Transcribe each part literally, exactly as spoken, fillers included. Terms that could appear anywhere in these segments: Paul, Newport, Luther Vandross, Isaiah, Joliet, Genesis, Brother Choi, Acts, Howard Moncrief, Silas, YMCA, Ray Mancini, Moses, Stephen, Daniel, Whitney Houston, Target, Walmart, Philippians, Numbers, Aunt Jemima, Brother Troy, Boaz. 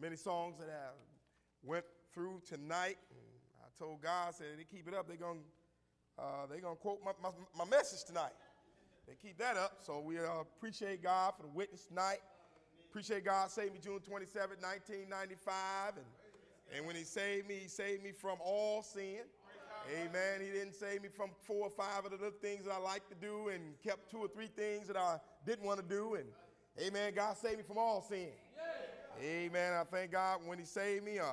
many songs that I went through tonight. And I told God, I said, they keep it up, they're going to uh, they're gonna quote my, my, my message tonight. They keep that up. So we uh, appreciate God for the witness tonight. Appreciate God saved me June twenty-seventh, nineteen ninety-five. And, and when he saved me, he saved me from all sin. Amen. He didn't save me from four or five of the little things that I like to do and kept two or three things that I didn't want to do. And amen, God saved me from all sin. Amen. I thank God when he saved me, uh, uh,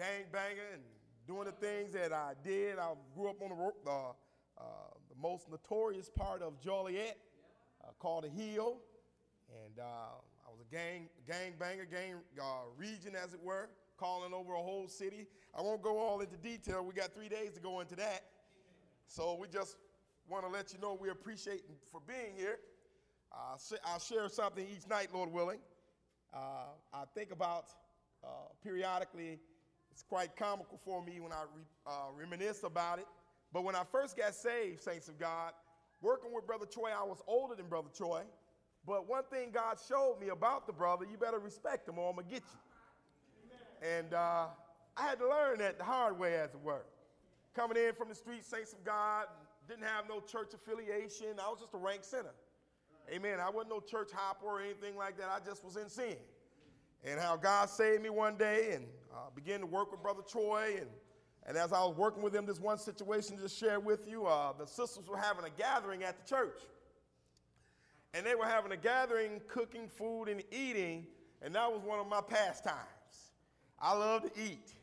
gangbanging and doing the things that I did. I grew up on the, uh, uh, the most notorious part of Joliet, uh, called the Hill. And uh, I was a gang, gangbanger, gang uh, region, as it were, calling over a whole city. I won't go all into detail. We got three days to go into that. So we just want to let you know we appreciate you for being here. Uh, I'll share something each night, Lord willing. Uh, I think about uh, periodically, it's quite comical for me when I re uh, reminisce about it. But when I first got saved, saints of God, working with Brother Troy, I was older than Brother Troy. But one thing God showed me about the brother, you better respect him or I'm going to get you. And uh, I had to learn that the hard way, as it were. Coming in from the street, saints of God, didn't have no church affiliation. I was just a rank sinner. Amen. I wasn't no church hopper or anything like that. I just was in sin. And how God saved me one day and uh, began to work with Brother Troy. And, and as I was working with him, this one situation to share with you, uh, the sisters were having a gathering at the church. And they were having a gathering, cooking food and eating. And that was one of my pastimes. I love to eat.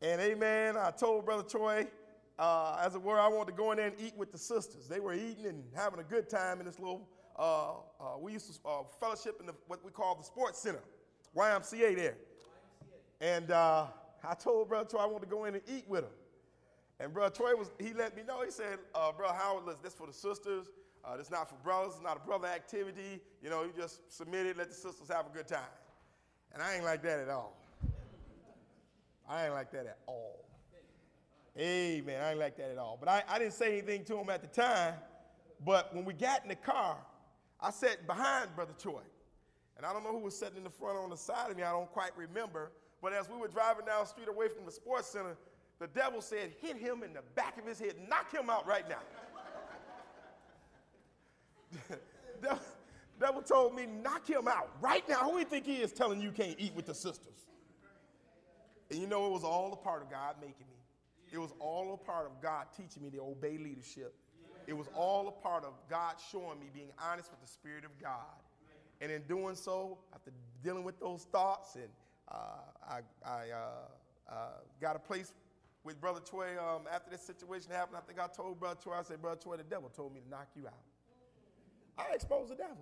And amen, I told Brother Troy, uh, as it were, I wanted to go in there and eat with the sisters. They were eating and having a good time in this little, uh, uh, we used to uh, fellowship in the, what we call the sports center, Y M C A there. Y M C A. And uh, I told Brother Troy I wanted to go in and eat with him. And Brother Troy, was, he let me know, he said, uh, Brother Howard, listen, this is for the sisters. Uh, this is not for brothers. It's not a brother activity. You know, you just submit it, let the sisters have a good time. And I ain't like that at all. I ain't like that at all. Amen. I ain't like that at all. But I, I didn't say anything to him at the time. But when we got in the car, I sat behind Brother Troy. And I don't know who was sitting in the front or on the side of me. I don't quite remember. But as we were driving down the street away from the sports center, the devil said, hit him in the back of his head. Knock him out right now. The devil told me, knock him out right now. Who do you think he is telling you can't eat with the sisters? And you know, it was all a part of God making me. It was all a part of God teaching me to obey leadership. It was all a part of God showing me being honest with the Spirit of God. And in doing so, after dealing with those thoughts, and uh, I, I uh, uh, got a place with Brother Troy. Um, after this situation happened, I think I told Brother Troy, I said, Brother Troy, the devil told me to knock you out. I exposed the devil.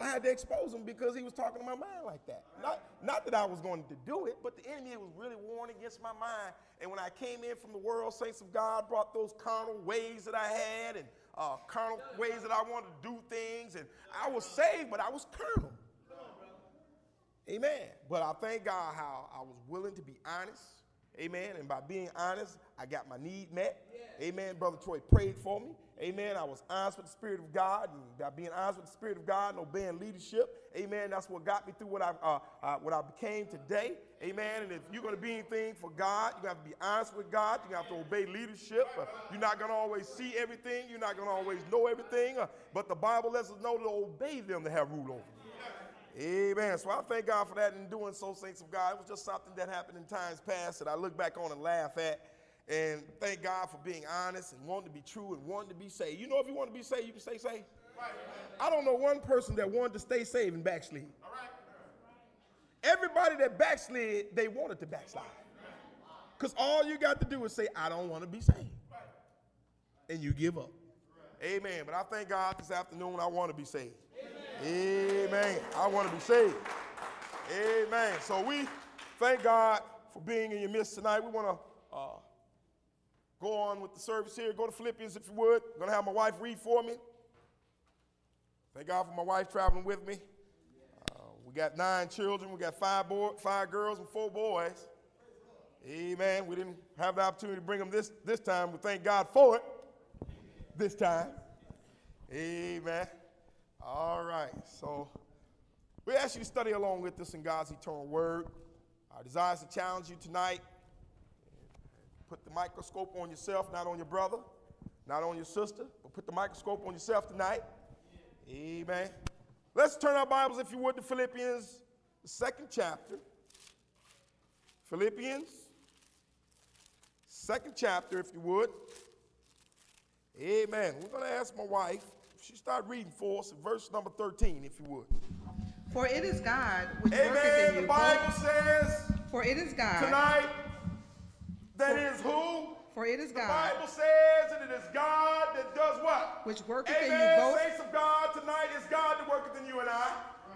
I had to expose him because he was talking to my mind like that. Not, not that I was going to do it, but the enemy was really warring against my mind. And when I came in from the world, saints of God, brought those carnal ways that I had and uh, carnal ways that I wanted to do things. And I was saved, but I was carnal. Amen. But I thank God how I was willing to be honest. Amen. And by being honest, I got my need met. Yeah. Amen. Brother Troy prayed for me. Amen. I was honest with the Spirit of God. And by being honest with the Spirit of God and obeying leadership, amen, that's what got me through what I, uh, uh, what I became today. Amen. And if you're going to be anything for God, you're going to have to be honest with God. You're going to have to obey leadership. Uh, you're not going to always see everything. You're not going to always know everything. Uh, but the Bible lets us know to obey them to have rule over you. Yeah. Amen. So I thank God for that and doing so, saints of God. It was just something that happened in times past that I look back on and laugh at. And thank God for being honest and wanting to be true and wanting to be saved. You know, if you want to be saved, you can stay saved. Right. I don't know one person that wanted to stay saved and backslid. All right. Everybody that backslid, they wanted to backslide. Because all you got to do is say, I don't want to be saved. Right. And you give up. Right. Amen. But I thank God this afternoon I want to be saved. Amen. I want to be saved. Amen. So we thank God for being in your midst tonight. We want to uh, go on with the service here. Go to Philippians if you would. I'm going to have my wife read for me. Thank God for my wife traveling with me. Uh, we got nine children. We got five, boy, five girls and four boys. Amen. We didn't have the opportunity to bring them this, this time. We thank God for it this time. Amen. All right, so We ask you to study along with us in God's eternal word. Our desire is to challenge you tonight. Put the microscope on yourself, not on your brother, not on your sister, but put the microscope on yourself tonight. Yeah. Amen. Let's turn our Bibles, if you would, to Philippians, the second chapter. Philippians, second chapter, if you would. Amen. We're going to ask my wife if she start reading for us, verse number thirteen, if you would. For it is God which Amen. Worketh in you. The Bible says. For it is God. Tonight. That for, is who? For it is the God. The Bible says that it is God that does what? Which worketh Amen. In you both. Amen. Saints of God, tonight is God that worketh in you and I.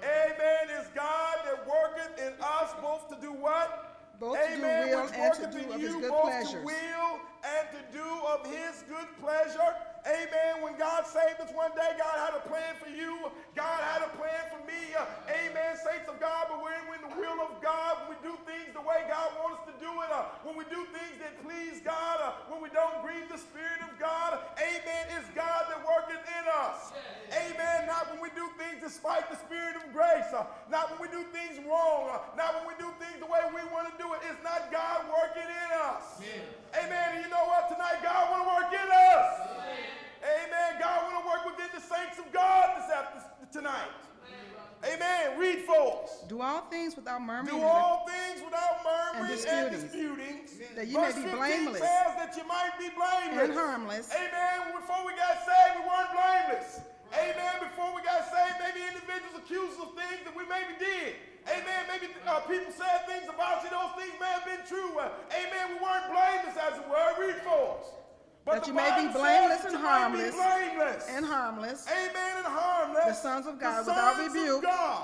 Right. Amen. Is God that worketh in us both to do what? Both Amen. To do will Which and worketh to do in you both pleasures. To will and to do of his good pleasure. Amen. When God saved us one day, God had a plan for you. God had a plan for me. Uh, amen. Saints of God, but we're in the will of God. When we do things the way God wants us to do it, uh, when we do things that please God, uh, when we don't grieve the Spirit of God, amen, it's God that worketh in us. Yes. Amen. Not when we do things despite the Spirit of grace. Uh, not when we do things wrong. Uh, not when we do things the way we want to do it. It's not God working in us. Yes. Amen. And you know what? Tonight, God want to work in us. Yes. Amen. God want to work within the saints of God this afternoon, tonight. Amen. Amen. Read for us. Do all things without murmuring. Do all things without murmuring and disputing. And disputing. That you Verse may be blameless. Says that you might be blameless. And harmless. Amen. Before we got saved, we weren't blameless. Right. Amen. Before we got saved, maybe individuals accused us of things that we maybe did. Amen. Maybe uh, people said things about you. Those things may have been true. Uh, amen. We weren't blameless, as it were. Read for us. But that you may be blameless and harmless, blameless and harmless, amen, and harmless, the sons of God, the sons without rebuke, of God,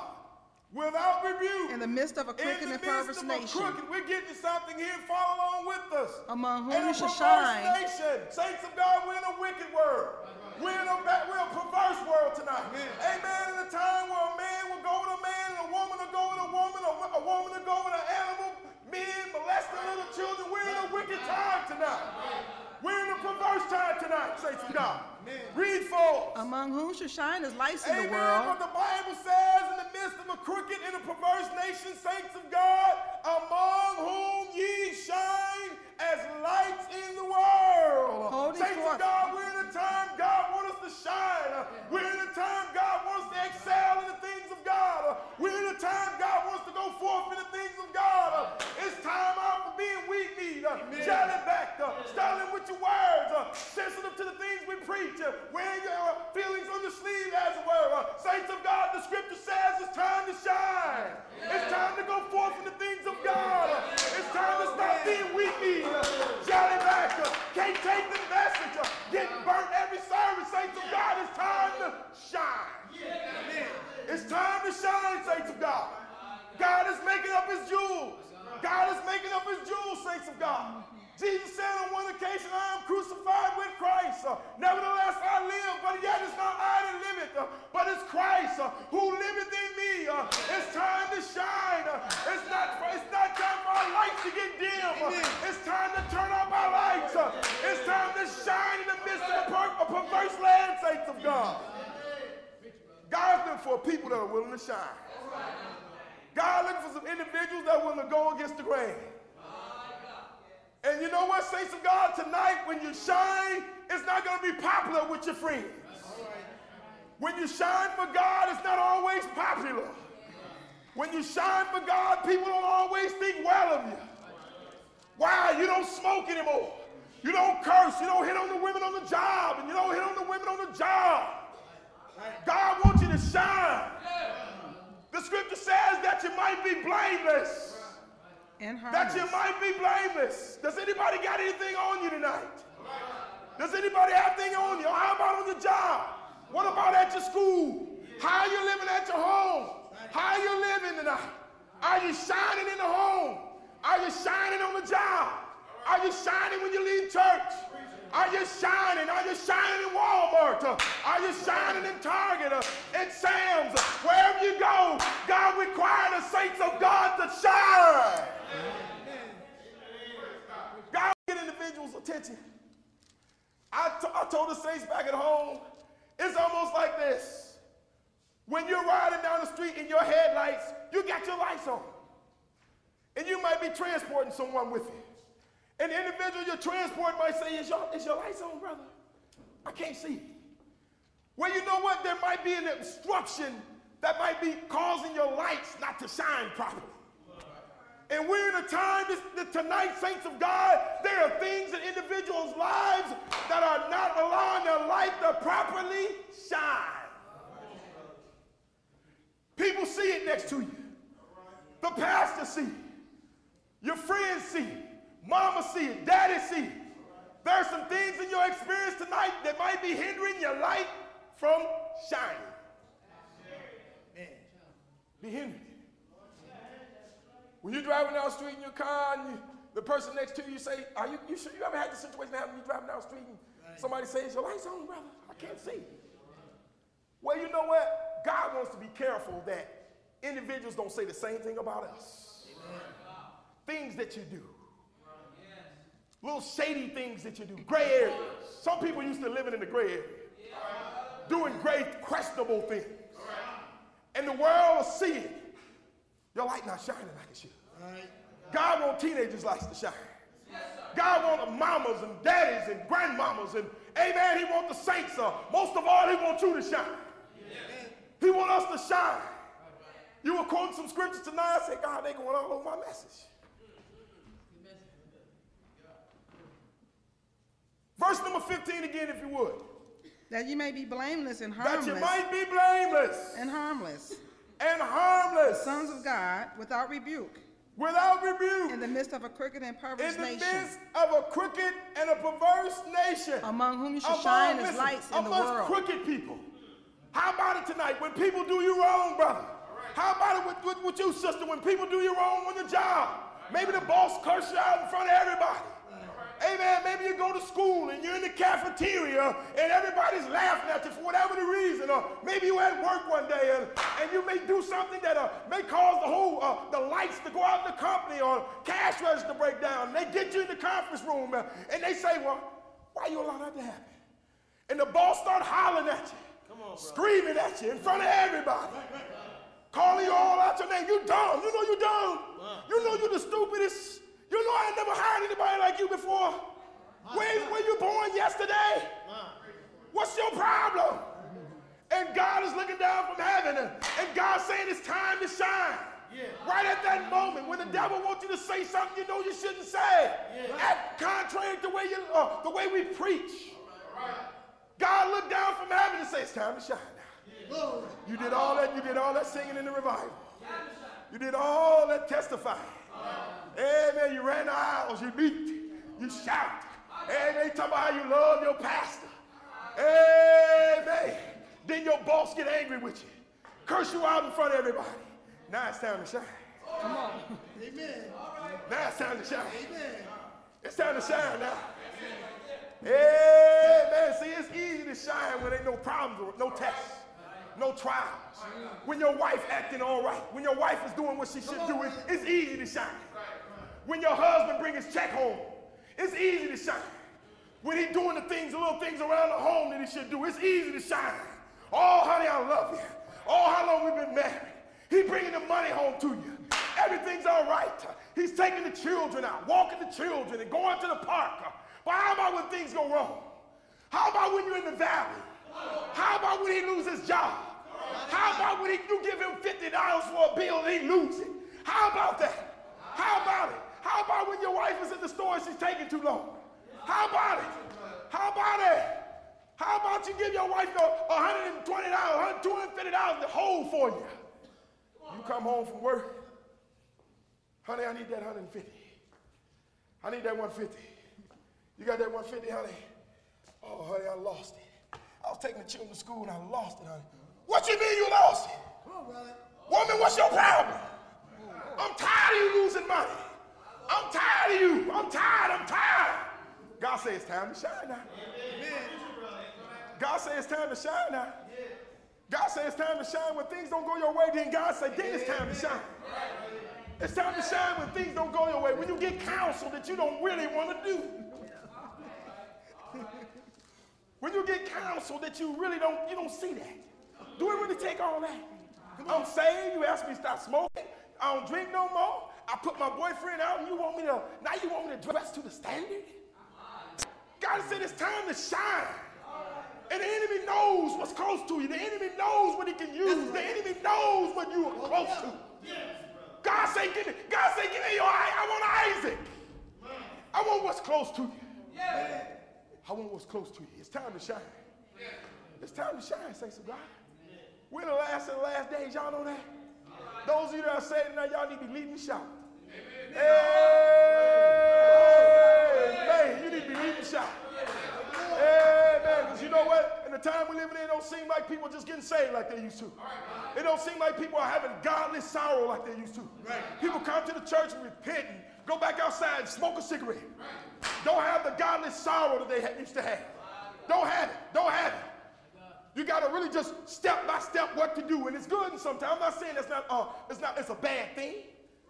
without rebuke, in the midst of a crooked and perverse nation. Crooked. We're getting something here. Follow along with us. Among whom you shall shine. Nation. Saints of God, we're in a wicked world. Amen. We're in a, we're a perverse world tonight. Amen. Amen. In a time where a man will go with a man, and a woman will go with a woman, a, a woman will go with an animal, men molesting little children. We're in a wicked time tonight. Amen. We're in a perverse time tonight, saints of God. Amen. Read for us. Among whom shall shine as lights in the world. But the Bible says, in the midst of a crooked and a perverse nation, saints of God, among whom ye shine as lights in the world. Holding saints forth. Of God, we're in a time God wants us to shine. Yeah. We're in a time God wants us to excel in the things of God. We're in a time God wants to go forth in the things of God. It's time out for being weak meat, jelly back, starting with your words, uh, sensitive to the things we preach, uh, wearing your uh, feelings on your sleeve, as it were. Uh, saints of God, the scripture says it's time to shine. Yeah. It's time to go forth in the things of God. Uh, it's time to stop being weak-kneed, uh, jelly back, uh, can't take the message, uh, getting burnt every service. Saints of God, it's time to shine. Yeah. It's time to shine, saints of God. God is making up his jewels. God is making up his jewels, saints of God. Jesus said on one occasion, I am crucified with Christ. Uh, nevertheless, I live, but yet it's not I that liveth, uh, but it's Christ uh, who liveth in me. Uh, it's time to shine. Uh, it's not It's not time for our lights to get dim. Uh, it's time to turn off our lights. Uh, it's time to shine in the midst of a, per a perverse land, saints of God. God's looking for people that are willing to shine. God looking for some individuals that are willing to go against the grain. And you know what, saints of God, tonight when you shine, it's not going to be popular with your friends. When you shine for God, it's not always popular. When you shine for God, people don't always think well of you. Wow, you don't smoke anymore. You don't curse. You don't hit on the women on the job. And you don't hit on the women on the job. God wants you to shine. The scripture says that you might be blameless. That you might be blameless. Does anybody got anything on you tonight? Does anybody have anything on you? How about on your job? What about at your school? How are you living at your home? How are you living tonight? Are you shining in the home? Are you shining on the job? Are you shining when you leave church? Are you shining? Are you shining in Walmart? Are you shining in Target? In Sam's? Wherever you go, God requires the saints of God to shine. God will get individuals' attention. I, I told the saints back at home, it's almost like this. When you're riding down the street in your headlights, you got your lights on. And you might be transporting someone with you. And the individual you're transporting might say, is your, is your lights on, brother? I can't see. Well, you know what? There might be an obstruction that might be causing your lights not to shine properly. And we're in a time, this, this, tonight, saints of God, there are things in individuals' lives that are not allowing their light to properly shine. People see it next to you. The pastor see it. Your friends see it. Mama see it. Daddy see it. There's some things in your experience tonight that might be hindering your light from shining. Man, be hindered. When you're driving down the street in your car and you, the person next to you say, are you, you sure you ever had this situation happen? You're driving down the street and somebody says, your light's on, brother. I can't see. Well, you know what? God wants to be careful that individuals don't say the same thing about us. Amen. Things that you do. Yes. Little shady things that you do. Gray areas. Some people used to live in the gray area. Yeah. Doing gray, questionable things. Right. And the world will see it. Your light not shining like it should. Right. God wants teenagers' lights to shine. Yes, God wants mamas and daddies and grandmamas. And amen, he wants the saints. Uh, most of all, he wants you to shine. He wants us to shine. You were quoting some scriptures tonight. I said, God, they going all over my message. Verse number fifteen again, if you would. That you may be blameless and harmless. That you might be blameless. And harmless. And harmless. Sons of God, without rebuke. Without rebuke. In the midst of a crooked and perverse nation. In the midst of a crooked and a perverse nation. Among whom you should shine as lights in the world. Amongst crooked people. How about it tonight when people do you wrong, brother? Right. How about it with, with, with you, sister, when people do you wrong on the job? Right. Maybe the boss curses you out in front of everybody. Right. Amen. Maybe you go to school and you're in the cafeteria and everybody's laughing at you for whatever the reason. Or maybe you're at work one day and, and you may do something that uh, may cause the whole uh, the lights to go out in the company or cash register to break down. And they get you in the conference room and, and they say, well, why you allow that to happen? And the boss starts hollering at you. On, screaming at you in front of everybody. Calling you all out your name. You dumb. You know you dumb. Wow. You know you the stupidest. You know I never hired anybody like you before. Where were you born yesterday? Wow. What's your problem? And God is looking down from heaven and, and God saying it's time to shine. Yeah. Right at that moment when the devil wants you to say something you know you shouldn't say. Yeah. At contrary to the way, you, uh, the way we preach. All right. All right. God looked down from heaven and said, it's time to shine now. You did all that, you did all that singing in the revival. You did all that testifying. Amen. You ran the aisles, you beat, you shout. Amen. Talk about how you love your pastor. Amen. Then your boss get angry with you. Curse you out in front of everybody. Now it's time to shine. Come on. Amen. Now it's time to shine. Amen. It's time to shine now. Amen. See, it's easy to shine when ain't no problems, no tests, no trials. When your wife acting all right, when your wife is doing what she should do, it, it's easy to shine. When your husband brings his check home, it's easy to shine. When he doing the things, the little things around the home that he should do, it's easy to shine. Oh, honey, I love you. Oh, how long we've been married. He bringing the money home to you. Everything's all right. He's taking the children out, walking the children, and going to the park. Well, how about when things go wrong? How about when you're in the valley? How about when he loses his job? How about when he, you give him fifty dollars for a bill and he loses it? How about that? How about it? How about when your wife is in the store and she's taking too long? How about it? How about it? How about you give your wife one hundred twenty dollars, one hundred fifty dollars to hold for you? You come home from work. Honey, I need that one hundred fifty dollars. I need that one hundred fifty dollars. You got that one hundred fifty, honey? Oh, honey, I lost it. I was taking the children to school and I lost it, honey. What you mean you lost it? Come on, brother. Woman, what's your problem? I'm tired of you losing money. I'm tired of you. I'm tired. I'm tired. God says it's time to shine now. Amen. God says it's time to shine now. God says it's time to shine when things don't go your way. Then God says, then it's time to shine. It's time to shine when things don't go your way. When you get counsel that you don't really want to do. When you get counsel that you really don't, you don't see that. Do we really take all that? I'm saved. You asked me to stop smoking. I don't drink no more. I put my boyfriend out, and you want me to, now you want me to dress to the standard? God said it's time to shine. And the enemy knows what's close to you. The enemy knows what he can use. The enemy knows what you are close to. God said, give me, God said, give me your eye. I want Isaac. I want what's close to you. I want what's close to you. It's time to shine. It's time to shine, saints of God. We're in the last of the last days. Y'all know that? Those of you that are saved now, y'all need to be leading the shout. Amen. You need to be leading the shout. Amen. Because you know what? In the time we live in, it don't seem like people just getting saved like they used to. It don't seem like people are having godly sorrow like they used to. People come to the church and repent and go back outside and smoke a cigarette. Don't have the godly sorrow that they used to have. Don't have it. Don't have it. You got to really just step by step what to do, and it's good. And sometimes I'm not saying that's not uh, it's not it's a bad thing.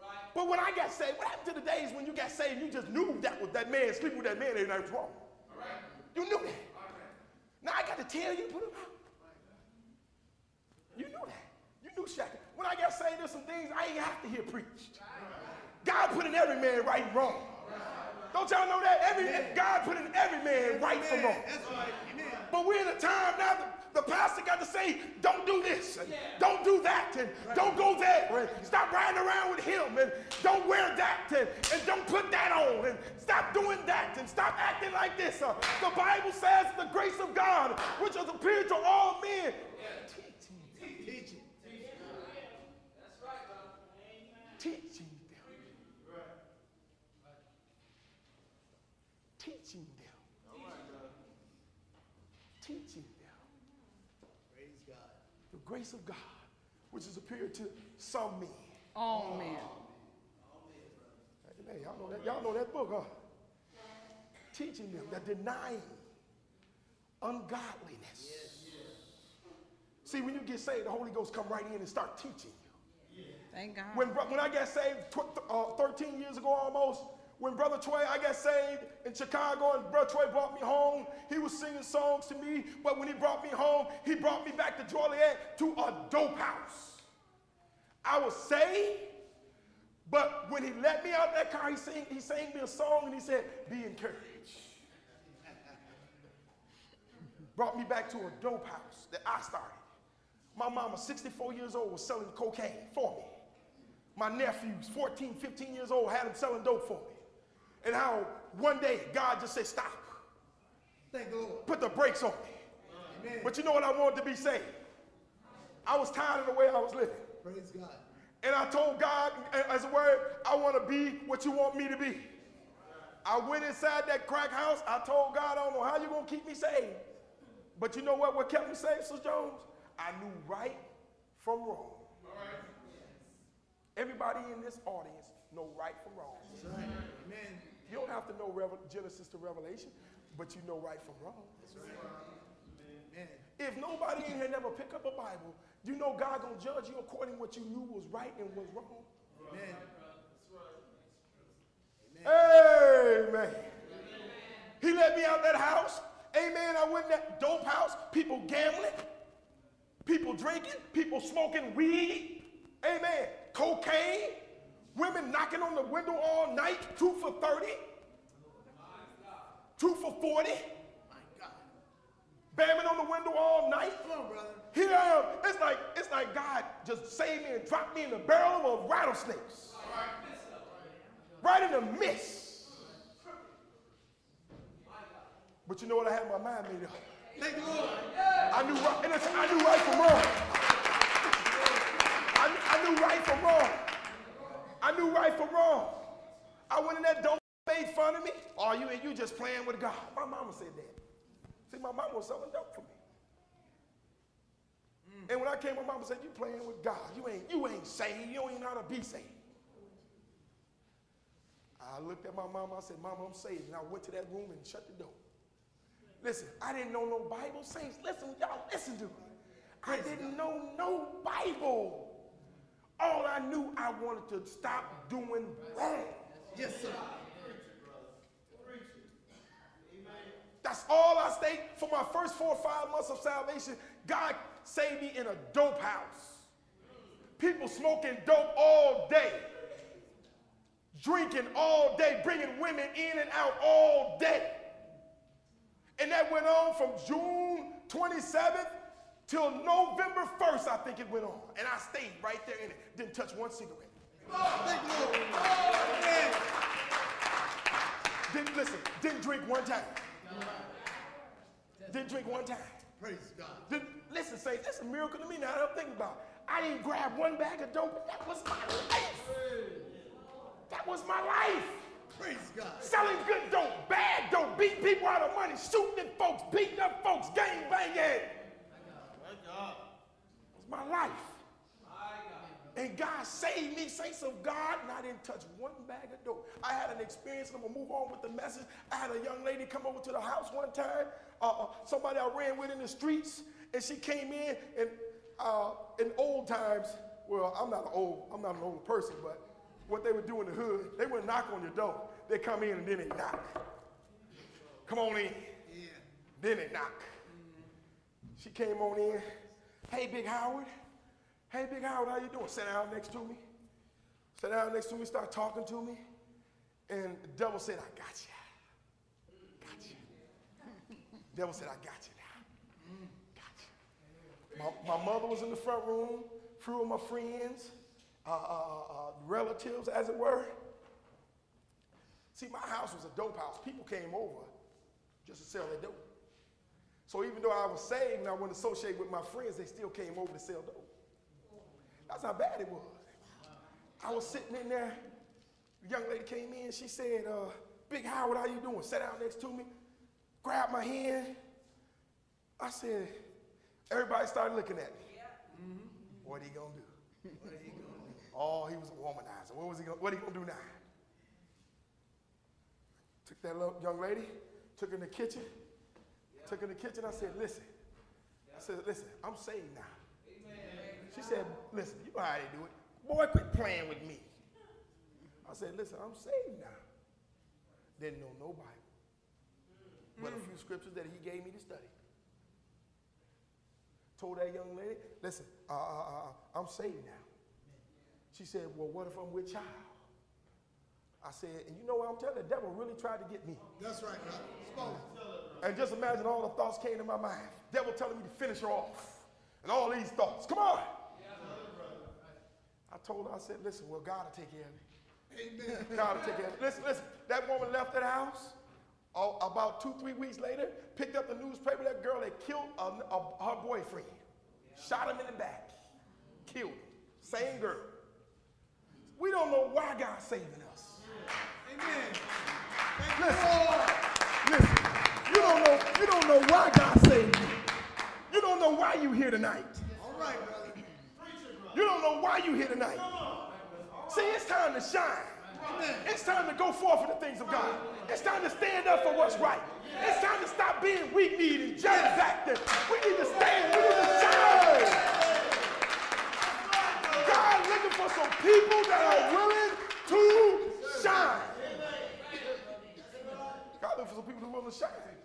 Right. But when I got saved, what happened to the days when you got saved? You just knew that was that man sleeping with that man every night was wrong. All right. You knew that. All right. Now I got to tell you, put him out. You knew that. You knew Shaq. When I got saved, there's some things I ain't have to hear preached. Right. God put in every man right and wrong. Right. Don't y'all know that? Every Amen. God put in every man right Amen. From wrong. That's right. But we're in a time now that the pastor got to say, don't do this, and yeah. don't do that, and right. don't go there, and stop riding around with him, and don't wear that, and, and don't put that on, and stop doing that, and stop acting like this. Uh, the Bible says the grace of God, which has appeared to all men. Yeah. Teaching. Teaching. Teaching. That's right, brother. Teaching them. Right. Right. Teaching them. Teaching them. Praise God. The grace of God, which has appeared to some men. All men. All men. Hey, y'all know that, y'all know that book, huh? Teaching them that denying ungodliness. Yes, yes. See, when you get saved, the Holy Ghost come right in and start teaching you. Yes. Thank God. When, when I got saved tw- uh, thirteen years ago almost, when Brother Troy, I got saved in Chicago, and Brother Troy brought me home. He was singing songs to me, but when he brought me home, he brought me back to Joliet to a dope house. I was saved, but when he let me out of that car, he sang, he sang me a song, and he said, be encouraged. Brought me back to a dope house that I started. My mama, sixty-four years old, was selling cocaine for me. My nephews, fourteen, fifteen years old, had them selling dope for me. And how one day God just said, stop. Thank the Lord. Put the brakes on me. Amen. But you know what? I wanted to be saved. I was tired of the way I was living. Praise God. And I told God, as a word, I want to be what you want me to be. I went inside that crack house. I told God, I don't know how you're going to keep me saved. But you know what? What kept me saved, Sister Jones? I knew right from wrong. All right. Everybody in this audience know right from wrong. Right. Amen. You don't have to know Revel- Genesis to Revelation, but you know right from wrong. That's right. Amen. If nobody in here never pick up a Bible, you know God gonna judge you according to what you knew was right and was wrong. Amen. Amen. Amen. Amen. He let me out of that house. Amen. I went in that dope house. People gambling. People drinking. People smoking weed. Amen. Cocaine, women knocking on the window all night, two for thirty, two for forty, bamming on the window all night. Come on, brother. Here I am. It's like, it's like God just saved me and dropped me in the barrel of rattlesnakes. Right in the midst. But you know what? I had my mind made up. Thank you, Lord. I knew right, and I knew right from wrong. I knew right from wrong. I knew right from wrong. I went in that dope, made fun of me. Oh, you and you just playing with God. My mama said that. See, my mama was selling dope for me. Mm. And when I came, my mama said, you playing with God. You ain't, you ain't saved. You don't even know how to be saved. I looked at my mama. I said, Mama, I'm saved. And I went to that room and shut the door. Listen, I didn't know no Bible. Saints, listen, y'all, listen to me. I didn't know no Bible. All I knew, I wanted to stop doing wrong. Yes, sir. That's all I stayed for my first four or five months of salvation. God save me in a dope house. People smoking dope all day, drinking all day, bringing women in and out all day. And that went on from June twenty-seventh till November first, I think it went on. And I stayed right there in it, didn't touch one cigarette. Oh, thank you. Oh, man. Didn't listen, didn't drink one time. Didn't drink one time. Praise God. Didn't, listen, saints, that's a miracle to me now that I'm thinking about it. I didn't grab one bag of dope, that was my life. That was my life. Praise God. Selling good dope, bad dope, beating people out of money, shooting at folks, beating up folks, gang banging. It was my life. And God saved me, saints of God, and I didn't touch one bag of dope. I had an experience, and I'm going to move on with the message. I had a young lady come over to the house one time, uh, somebody I ran with in the streets, and she came in, and uh, in old times, well, I'm not an old, I'm not an old person, but what they would do in the hood, they wouldn't knock on your door. They come in, and then they knock. Come on in. Yeah. Then they knock. Mm-hmm. She came on in. Hey, Big Howard. Hey, Big Howard, how you doing? Sit down next to me. Sit down next to me, start talking to me. And the devil said, I got you. Got you. The devil said, I got you now. Got you. My, my mother was in the front room, few of my friends, uh, uh, uh, relatives, as it were. See, my house was a dope house. People came over just to sell their dope. So even though I was saved and I wouldn't associate with my friends, they still came over to sell dope. That's how bad it was. I was sitting in there. A young lady came in. She said, uh, Big Howard, how you doing? Sat down next to me. Grabbed my hand. I said, everybody started looking at me. Yeah. Mm-hmm. What are he going to do? What he gonna do? Oh, he was a womanizer. What was he going to do now? Took that little young lady, took her in the kitchen. Yeah. Took her in the kitchen. I said, listen. Yeah. I said, listen, I'm saved now. She said, listen, you know how they do it. Boy, quit playing with me. I said, listen, I'm saved now. Didn't know no Bible. Mm. But a few scriptures that he gave me to study. Told that young lady, listen, uh, uh, uh, I'm saved now. She said, well, what if I'm with child? I said, and you know what I'm telling you, the devil really tried to get me. That's right, bro. And just imagine all the thoughts came to my mind. The devil telling me to finish her off. And all these thoughts, come on. I told her, I said, listen, well, God will take care of me. Amen. God will take care of me. Listen, listen, that woman left that house. All, about two, three weeks later, picked up the newspaper. That girl that killed a, a, her boyfriend. Yeah. Shot him in the back. Killed him. Same girl. We don't know why God's saving us. Yeah. Amen. Thank listen, listen. You don't know, you don't know why God saved you. You don't know why you're here tonight. All right, brother. You don't know why you're here tonight. See, it's time to shine. It's time to go forth for the things of God. It's time to stand up for what's right. It's time to stop being weak-kneed and jack-backed. We need to stand. We need to shine. God looking for some people that are willing to shine. God looking for some people who are willing to shine.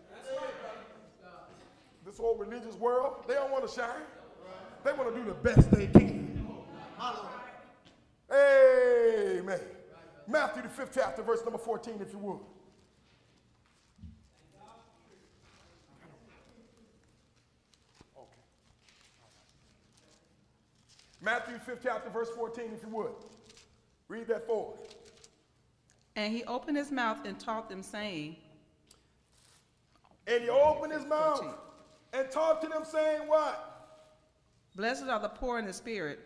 This whole religious world, they don't want to shine. They want to do the best they can. Amen. Matthew the fifth chapter, verse number fourteen, if you would. Okay. Matthew fifth chapter, verse fourteen, if you would. Read that forward. And he opened his mouth and taught them, saying. And he opened his mouth. And talk to them saying what? Blessed are the poor in the spirit,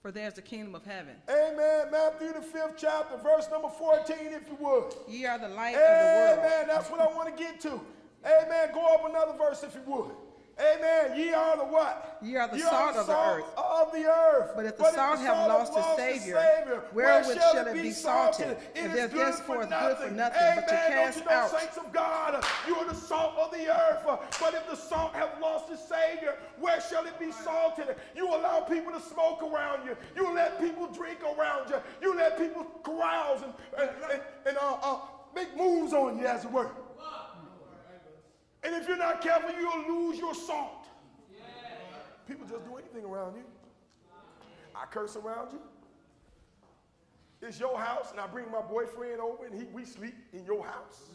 for theirs the kingdom of heaven. Amen. Matthew the fifth chapter, verse number fourteen, if you would. Ye are the light Amen. Of the world. Amen. That's what I want to get to. Amen. Go up another verse, if you would. Amen. Ye are the what? Ye are the, Ye salt, are the salt of the earth. Of the earth. But if the but salt, if the salt have lost its Savior, Savior wherewith shall, shall it be salted? It is therefore good for nothing, Amen. But to cast Don't you know, out. Saints of God, you are the salt of the earth. But if the salt have lost its Savior, where shall it be salted? You allow people to smoke around you. You let people drink around you. You let people carouse and, and, and, and uh, uh, make moves on you, as it were. And if you're not careful, you'll lose your salt. Yeah. People just do anything around you. I curse around you. It's your house, and I bring my boyfriend over, and he, we sleep in your house.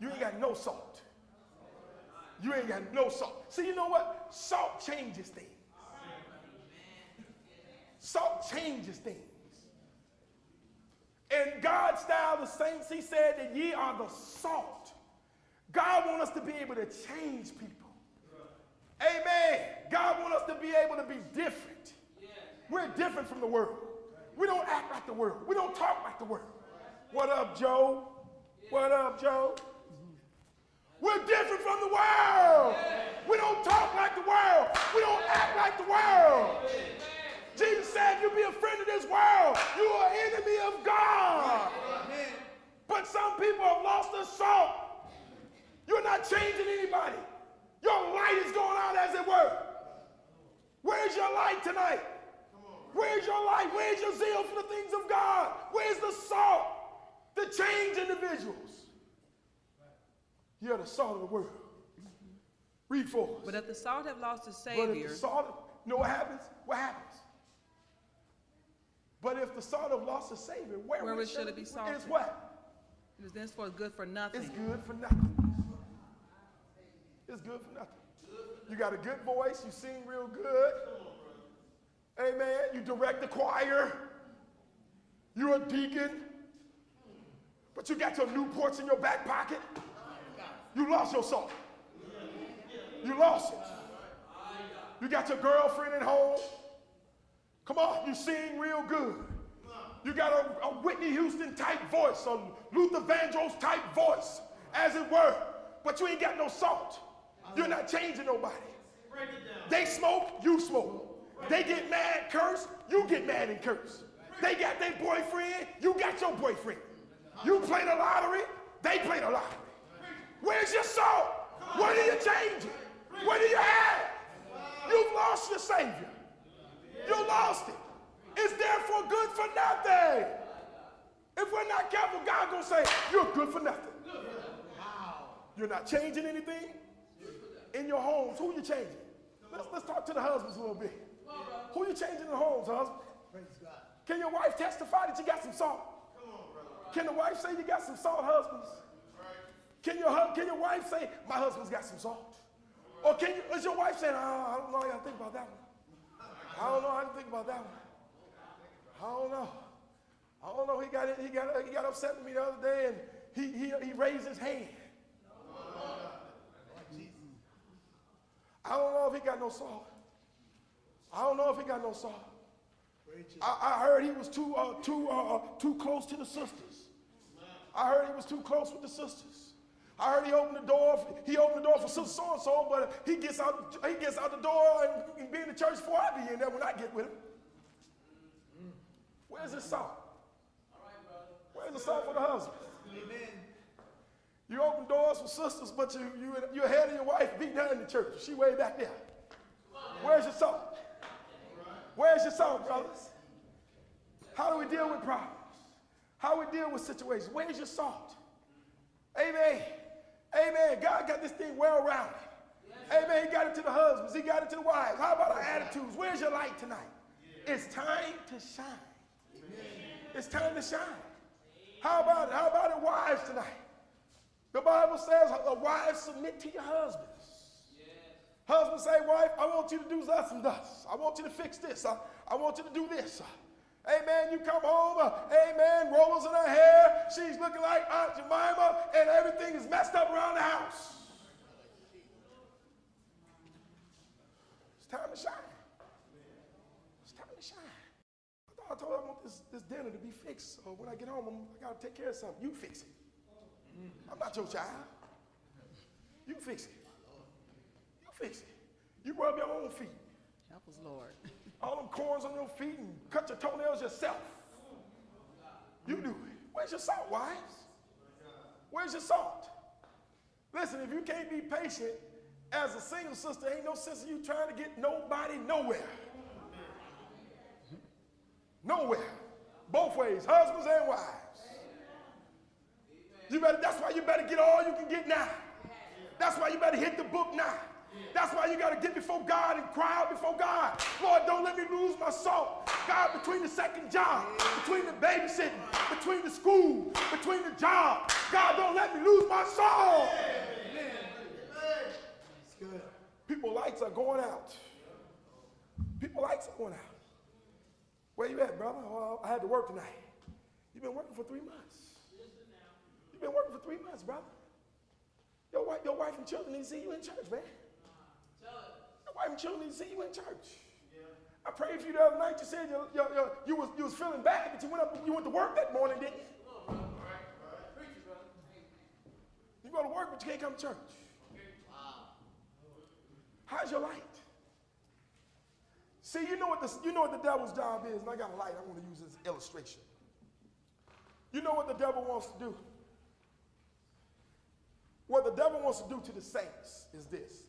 You ain't got no salt. You ain't got no salt. See, you know what? Salt changes things. Salt changes things. And God styled the saints, he said that ye are the salt. God wants us to be able to change people. Amen. God wants us to be able to be different. We're different from the world. We don't act like the world. We don't talk like the world. What up, Joe? What up, Joe? We're different from the world. We don't talk like the world. We don't act like the world. Jesus said, if you be a friend of this world, you are an enemy of God. But some people have lost their salt. You're not changing anybody. Your light is going out, as it were. Where's your light tonight? Where's your light? Where's your zeal for the things of God? Where's the salt to change individuals? You're the salt of the world. Read for us. But if the salt have lost its Savior. But if the salt, you know what happens? What happens? But if the salt have lost its Savior, where, where it should it be salted? It's what? It is thenceforth good for nothing. It's good for nothing. It's good for nothing. You got a good voice. You sing real good. Amen. You direct the choir. You're a deacon. But you got your Newports in your back pocket. You lost your salt. You lost it. You got your girlfriend at home. Come on, you sing real good. You got a, a Whitney Houston type voice, a Luther Vandross type voice, as it were. But you ain't got no salt. You're not changing nobody. They smoke, you smoke. They get mad, curse, you get mad and curse. They got their boyfriend, you got your boyfriend. You play the lottery, they play the lottery. Where's your salt? What are you changing? What do you have? You've lost your Savior. You lost it. It's therefore good for nothing. If we're not careful, God's going to say, you're good for nothing. You're not changing anything in your homes. Who are you changing? Let's, let's talk to the husbands a little bit. Who are you changing the homes, husband? Praise God. Can your wife testify that you got some salt? Come on, brother. Can the wife say you got some salt, husbands? Right. Can your can your wife say, my husband's got some salt? Right. Or can you, is your wife saying, oh, I don't know how to think about that one. I don't know how to think about that one. I don't know. I don't know. He got he got he got upset with me the other day, and he he he raised his hand. No. I don't know if he got no salt. I don't know if he got no salt. I, I heard he was too uh, too uh, too close to the sisters. I heard he was too close with the sisters. I heard he opened the door. For, he opened the door for sister so and so, but he gets out. He gets out the door and, and be in the church before I be in there when I get with him. Where's the salt? Where's the salt for the husband? You open doors for sisters, but you you you're ahead of your wife beating her in the church. She way back there. Where's your salt? Where's your salt, brothers? How do we deal with problems? How do we deal with situations? Where's your salt? Amen. Amen. God got this thing well rounded. Amen. He got it to the husbands. He got it to the wives. How about our attitudes? Where's your light tonight? It's time to shine. It's time to shine. How about it? How about the wives tonight? The Bible says, wives, submit to your husbands. Husband say, wife, I want you to do thus and thus. I want you to fix this. I, I want you to do this. Amen. You come home. Uh, amen. Rollers in her hair. She's looking like Aunt Jemima, and everything is messed up around the house. It's time to shine. It's time to shine. I thought I told her I want this, this dinner to be fixed. So when I get home, I'm, I got to take care of something. You fix it. I'm not your child. You fix it. Fix it. You rub your own feet. Help us, Lord. All them corns on your feet and cut your toenails yourself. You do it. Where's your salt, wives? Where's your salt? Listen, if you can't be patient as a single sister, ain't no sense in you trying to get nobody nowhere. Nowhere. Both ways, husbands and wives. You better. That's why you better get all you can get now. That's why you better hit the book now. That's why you got to get before God and cry out before God. Lord, don't let me lose my soul. God, between the second job, between the babysitting, between the school, between the job, God, don't let me lose my soul. It's good. People's lights are going out. People's lights are going out. Where you at, brother? Well, I had to work tonight. You've been working for three months. You've been working for three months, brother. Your wife, your wife and children need to see you in church, man. Your wife and children need to see you in church. Yeah. I prayed for you the other night. You said you, you, you, you, was, you was feeling bad, but you went up. You went to work that morning, didn't you? Come on, brother. All right, all right. Preach it, brother. You go to work, but you can't come to church. Okay. Wow. How's your light? See, you know what the you know what the devil's job is, and I got a light. I want to use this illustration. You know what the devil wants to do. What the devil wants to do to the saints is this.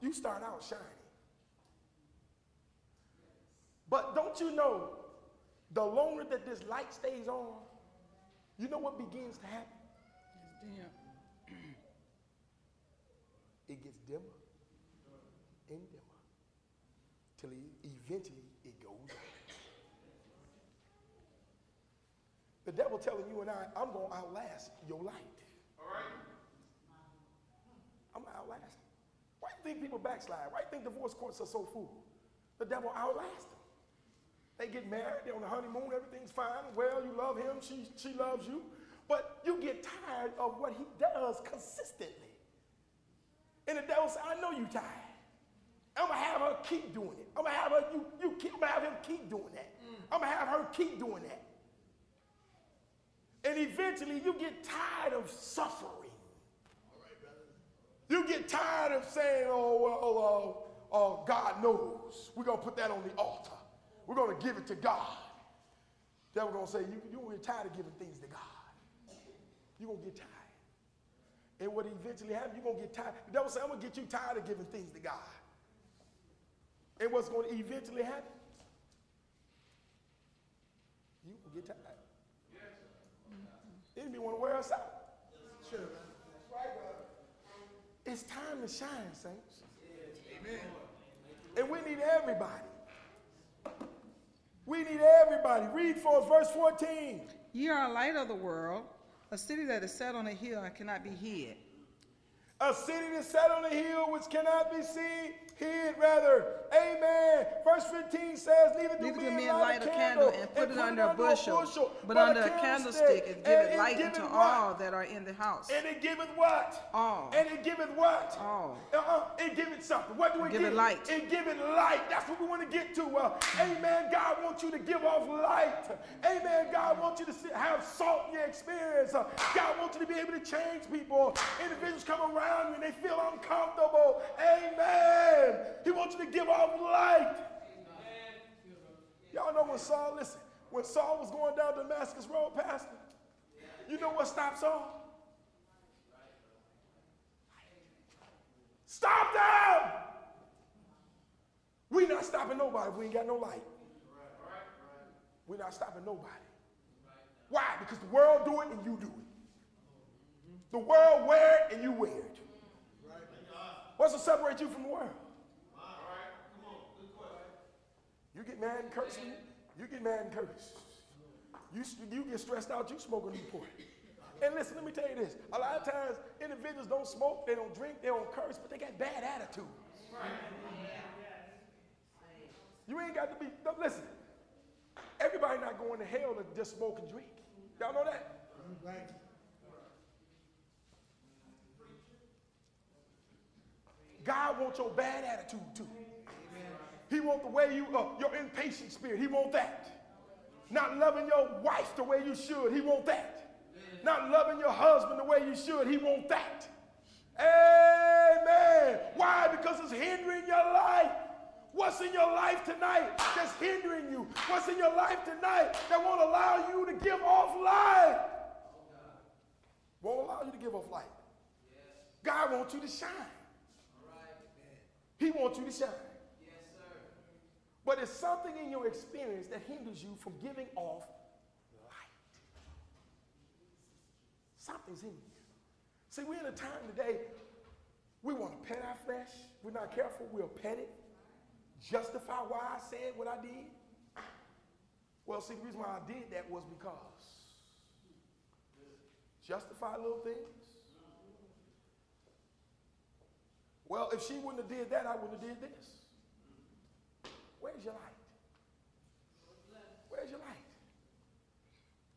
You start out shining. But don't you know, the longer that this light stays on, you know what begins to happen? It's dim. It gets dimmer and dimmer till eventually it goes out. The devil telling you and I, I'm going to outlast your light. All right. I'm going to outlast it. Why do you think people backslide? Why do you think divorce courts are so full? The devil outlasts them. They get married, they're on the honeymoon, everything's fine. Well, you love him, she, she loves you. But you get tired of what he does consistently. And the devil says, I know you're tired. I'm going to have her keep doing it. I'm going to have her, you, you keep, I'm gonna have him keep doing that. Mm. I'm going to have her keep doing that. And eventually you get tired of suffering. All right, brother. You get tired of saying, oh, well, oh, oh, oh, God knows. We're going to put that on the altar. We're going to give it to God. Then we're going to say, you, you're really tired of giving things to God. You're going to get tired. And what eventually happens, you're going to get tired. The devil said, I'm going to get you tired of giving things to God. And what's going to eventually happen? You will get tired. Enemy want to wear us out. Sure. It's time to shine, saints. Amen. And we need everybody. We need everybody. Read for us verse fourteen. Ye are a light of the world, a city that is set on a hill and cannot be hid. A city that's set on a hill which cannot be seen, hid rather. Amen. Verse fifteen says, Neither do men, men light a candle, candle and put it under a bushel, bushel but, but under a candlestick, and giveth light unto all that are in the house. And it giveth what? All. And it giveth what? All. Uh-uh. It giveth something. What do we give? Give it light. It giveth light. That's what we want to get to. Uh, amen. God wants you to give off light. Amen. God wants you to have salt in your experience. Uh, God wants you to be able to change people. Individuals come around you and they feel uncomfortable. Amen. He wants you to give off light. Y'all know when Saul, listen, when Saul was going down Damascus Road, Pastor, you know what stopped Saul? Stop them! We're not stopping nobody if we ain't got no light. We're not stopping nobody. Why? Because the world do it and you do it. The world wear it and you wear it. What's to separate you from the world? You get mad and curse me, you get mad and curse. You, you get stressed out, you smoke a Newport. And listen, let me tell you this. A lot of times, individuals don't smoke, they don't drink, they don't curse, but they got bad attitudes. Right. You ain't got to be, no, listen, everybody not going to hell to just smoke and drink. Y'all know that? Right. God wants your bad attitude too. He wants the way you, uh, your impatient spirit. He wants that. Not loving your wife the way you should. He wants that. Not loving your husband the way you should. He wants that. Amen. Why? Because it's hindering your life. What's in your life tonight that's hindering you? What's in your life tonight that won't allow you to give off light? Won't allow you to give off light. God wants you to shine. He wants you to shine. But it's something in your experience that hinders you from giving off light. Something's in you. See, we're in a time today, we want to pet our flesh. We're not careful, we'll pet it. Justify why I said what I did. Well, see, the reason why I did that was because justify little things. Well, if she wouldn't have did that, I wouldn't have did this. Where's your light? Where's your light?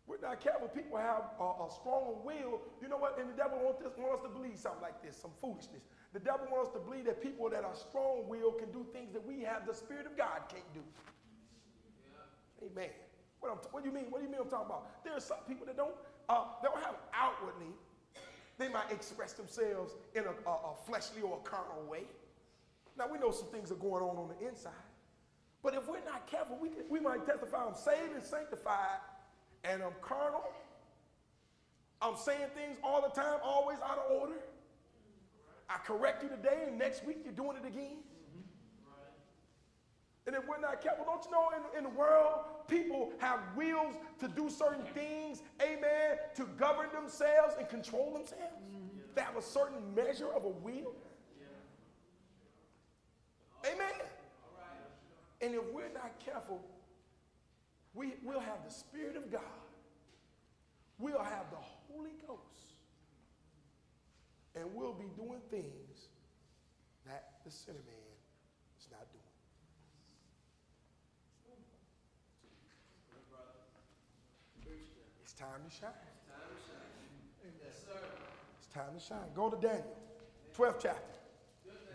We're not careful. People have a, a strong will. You know what? And the devil wants this, wants us to believe something like this, some foolishness. The devil wants to believe that people that are strong will can do things that we have the Spirit of God can't do. Yeah. Amen. What, I'm t- what do you mean? What do you mean I'm talking about? There are some people that don't, uh, they don't have it outwardly. They might express themselves in a, a, a fleshly or a carnal way. Now, we know some things are going on on the inside. But if we're not careful, we, we might testify, I'm saved and sanctified, and I'm carnal. I'm saying things all the time, always out of order. I correct you today, and next week you're doing it again. Mm-hmm. Right. And if we're not careful, don't you know in, in the world, people have wills to do certain things, amen, to govern themselves and control themselves. Mm-hmm. Yeah. They have a certain measure of a will. Yeah. Amen. All right. And if we're not careful, we will have the Spirit of God. We'll have the Holy Ghost. And we'll be doing things that the sinner man is not doing. It's time to shine. Yes, sir. It's time to shine. Go to Daniel, twelfth chapter,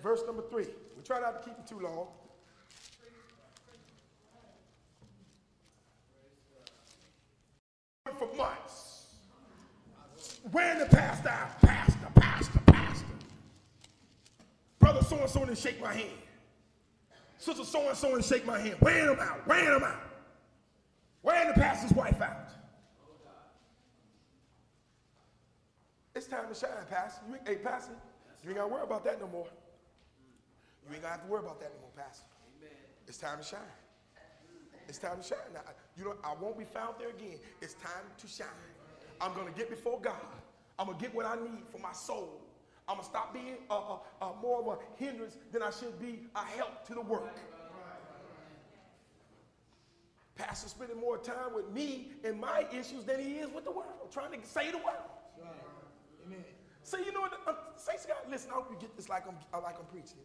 verse number three. We try not to keep it too long. For months, wearing the pastor out, pastor, pastor, pastor. Brother so-and-so didn't shake my hand. Sister so-and-so didn't shake my hand. Wearing them out, wearing them out. Wearing the pastor's wife out. It's time to shine, pastor. You ain't, hey, pastor, you ain't got to worry about that no more. You ain't got to have to worry about that no more, pastor. It's time to shine. It's time to shine. Now, you know, I won't be found there again. It's time to shine. I'm going to get before God. I'm going to get what I need for my soul. I'm going to stop being a, a, a more of a hindrance than I should be, a help to the work. Right, right, right. Pastor spending more time with me and my issues than he is with the world, trying to save the world. Right. Amen. So you know what? I'm, saints of God, listen, I hope you get this like I'm, like I'm preaching.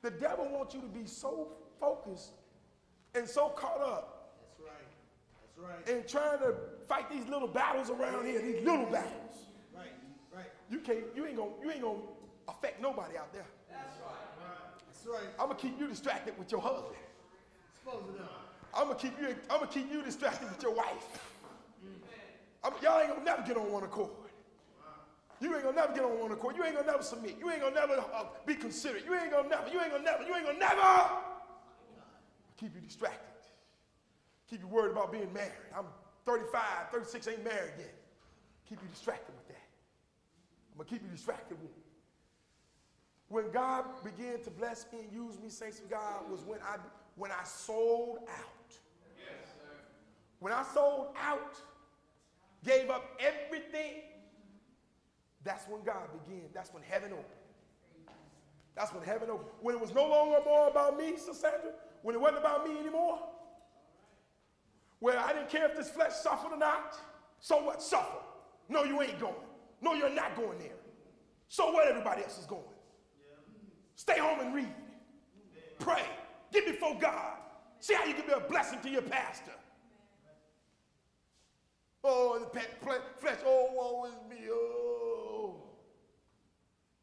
The devil wants you to be so focused and so caught up. That's right. That's right. And trying to fight these little battles around here, these little battles. Right. Right. You can't. You ain't gonna. You ain't gonna affect nobody out there. That's right. Right. That's right. I'm gonna keep you distracted with your husband. Suppose it up. I'm gonna keep you. I'm gonna keep you distracted with your wife. I'm, y'all ain't gonna never get on one accord. You ain't gonna never get on one accord. You ain't gonna never submit. You ain't gonna never uh, be considerate. You ain't gonna never. You ain't gonna never. You ain't gonna never. Keep you distracted. Keep you worried about being married. I'm thirty-five, thirty-six, ain't married yet. Keep you distracted with that. I'm going to keep you distracted with it. When God began to bless me and use me, saints of God, was when I, when I sold out. Yes, sir. When I sold out, gave up everything, that's when God began. That's when heaven opened. That's when heaven opened. When it was no longer more about me, Sister Sandra, when it wasn't about me anymore, where I didn't care if this flesh suffered or not, so what? Suffer. No, you ain't going. No, you're not going there. So what? Everybody else is going. Yeah. Stay home and read. Yeah. Pray. Get before God. See how you can be a blessing to your pastor. Oh, the pe- ple- flesh. Oh, woe is me. Oh.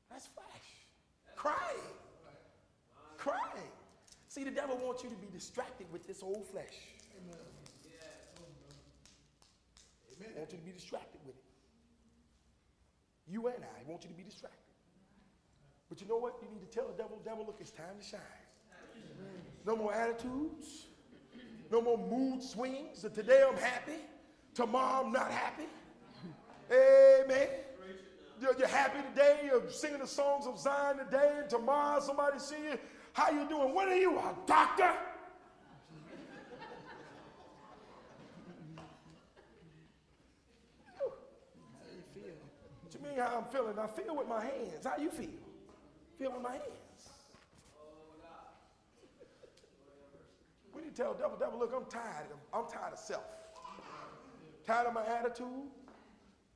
That's flesh. Crying. Crying. Crying. See, the devil wants you to be distracted with this old flesh. Amen. Amen. He wants you to be distracted with it. You and I want you to be distracted. But you know what? You need to tell the devil, devil, look, it's time to shine. Amen. No more attitudes. No more mood swings. So today I'm happy. Tomorrow I'm not happy. Amen. You're, you're happy today. You're singing the songs of Zion today. And tomorrow somebody singing. How you doing? What are you, a doctor? How you feel? What you mean? how I'm feeling. I feel with my hands. How you feel? Feel with my hands. When you tell devil, devil, look, I'm tired. I'm tired of self. Tired of my attitude.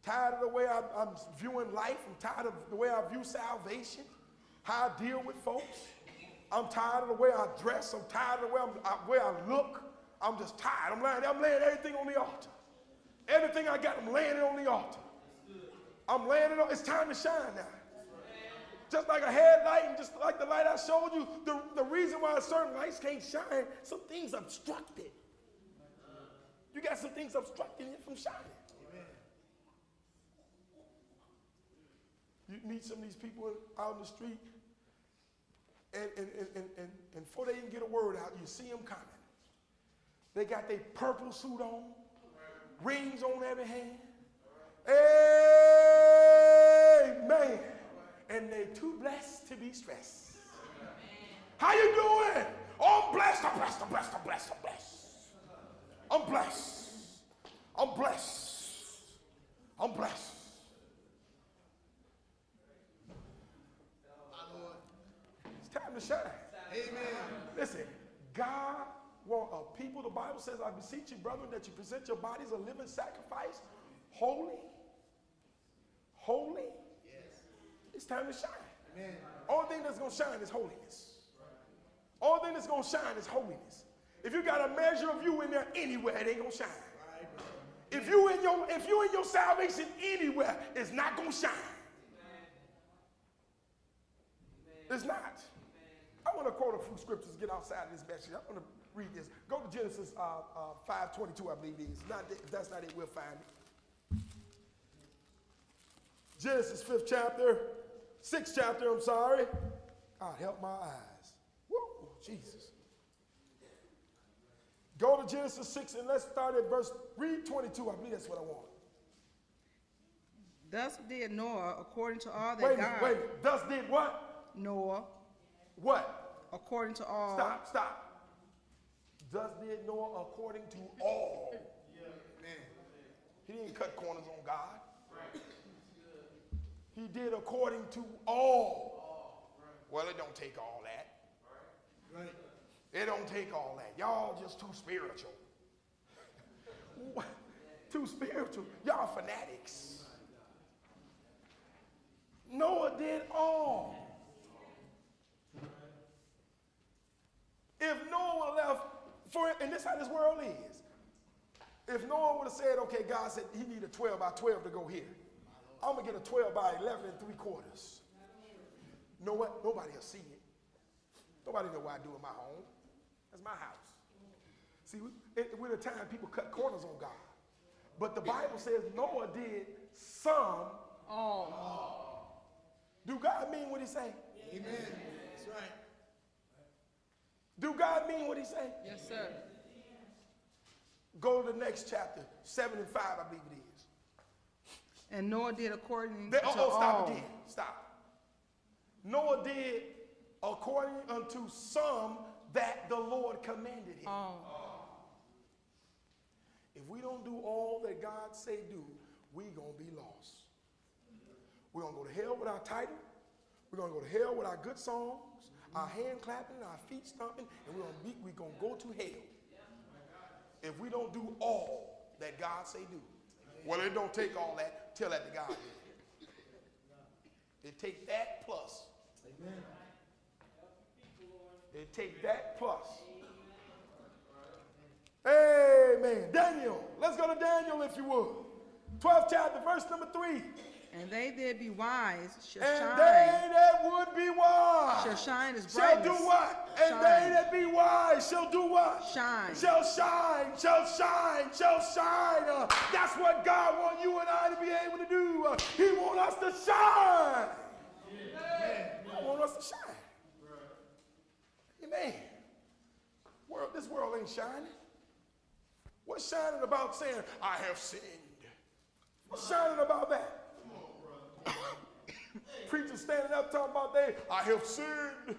Tired of the way I, I'm viewing life. I'm tired of the way I view salvation. How I deal with folks. I'm tired of the way I dress. I'm tired of the way, I'm, I, way I look. I'm just tired. I'm laying, I'm laying everything on the altar. Everything I got, I'm laying it on the altar. I'm laying it on. It's time to shine now. Just like a headlight and just like the light I showed you, the, the reason why certain lights can't shine, some things obstructed. You got some things obstructing it from shining. You meet some of these people out in the street, and, and, and, and, and, and before they even get a word out, you see them coming. They got their purple suit on, rings on every hand. Amen. And they too blessed to be stressed. Amen. How you doing? Oh, I'm blessed, I'm blessed, I'm blessed, I'm blessed, I'm blessed. I'm blessed. I'm blessed. I'm blessed. It's time to shine. Amen. Listen, God wants a people. The Bible says, I beseech you, brethren, that you present your bodies a living sacrifice, holy, holy. It's time to shine. Amen. All thing that's going to shine is holiness. Right. All thing that's going to shine is holiness. If you got a measure of you in there anywhere, it ain't going to shine. Right. If you in your if you in your salvation anywhere, it's not going to shine. Amen. It's not. Amen. I want to quote a few scriptures. Get outside of this message. I want to read this. Go to Genesis uh, uh, five twenty-two, I believe it is. Not that, if that's not it, we'll find it. Genesis fifth chapter. Sixth chapter, I'm sorry. God help my eyes. Woo, Jesus. Go to Genesis six and let's start at verse three twenty-two. I believe that's what I want. Thus did Noah according to all that wait, God. Wait, wait. Thus did what? Noah. What? According to all. Stop, stop. Thus did Noah according to all. Yeah, man. He didn't cut corners on God. Right. He did according to all. Oh, right. Well, it don't take all that. Right. Right. It don't take all that. Y'all just too spiritual. Too spiritual. Y'all fanatics. Noah did all. If Noah left, for and this is how this world is. If Noah would have said, okay, God said he needed twelve by twelve to go here. I'm going to get a twelve by eleven and three quarters. You know what? Nobody will see it. Nobody know what I do in my home. That's my house. See, with the time people cut corners on God. But the Bible says Noah did some all. Do God mean what he say? Amen. That's right. Do God mean what he say? Yes, sir. Go to the next chapter, seven and five, I believe it is. And Noah did according they, to oh, oh, stop all. Again. Stop. Noah did according unto some that the Lord commanded him. Oh. Oh. If we don't do all that God say do, we going to be lost. We're going to go to hell with our title. We're going to go to hell with our good songs, mm-hmm. our hand clapping, our feet stomping, and we're going we to go to hell. Yeah. If we don't do all that God say do. Well, it don't take all that. Tell that to God. It take that plus. Amen. It take that plus. Amen. Daniel. Let's go to Daniel, if you will. twelfth chapter, verse number three. And they that be wise shall and shine. And they that would be wise shall shine as brightness. Shall do what? Shine. And they that be wise shall do what? Shine. Shall shine, shall shine, shall shine. Uh, that's what God wants you and I to be able to do. Uh, he wants us to shine. Amen. He wants us to shine. Amen. World, this world ain't shining. What's shining about saying, I have sinned? What's shining about that? Preachers standing up talking about they, I have sinned.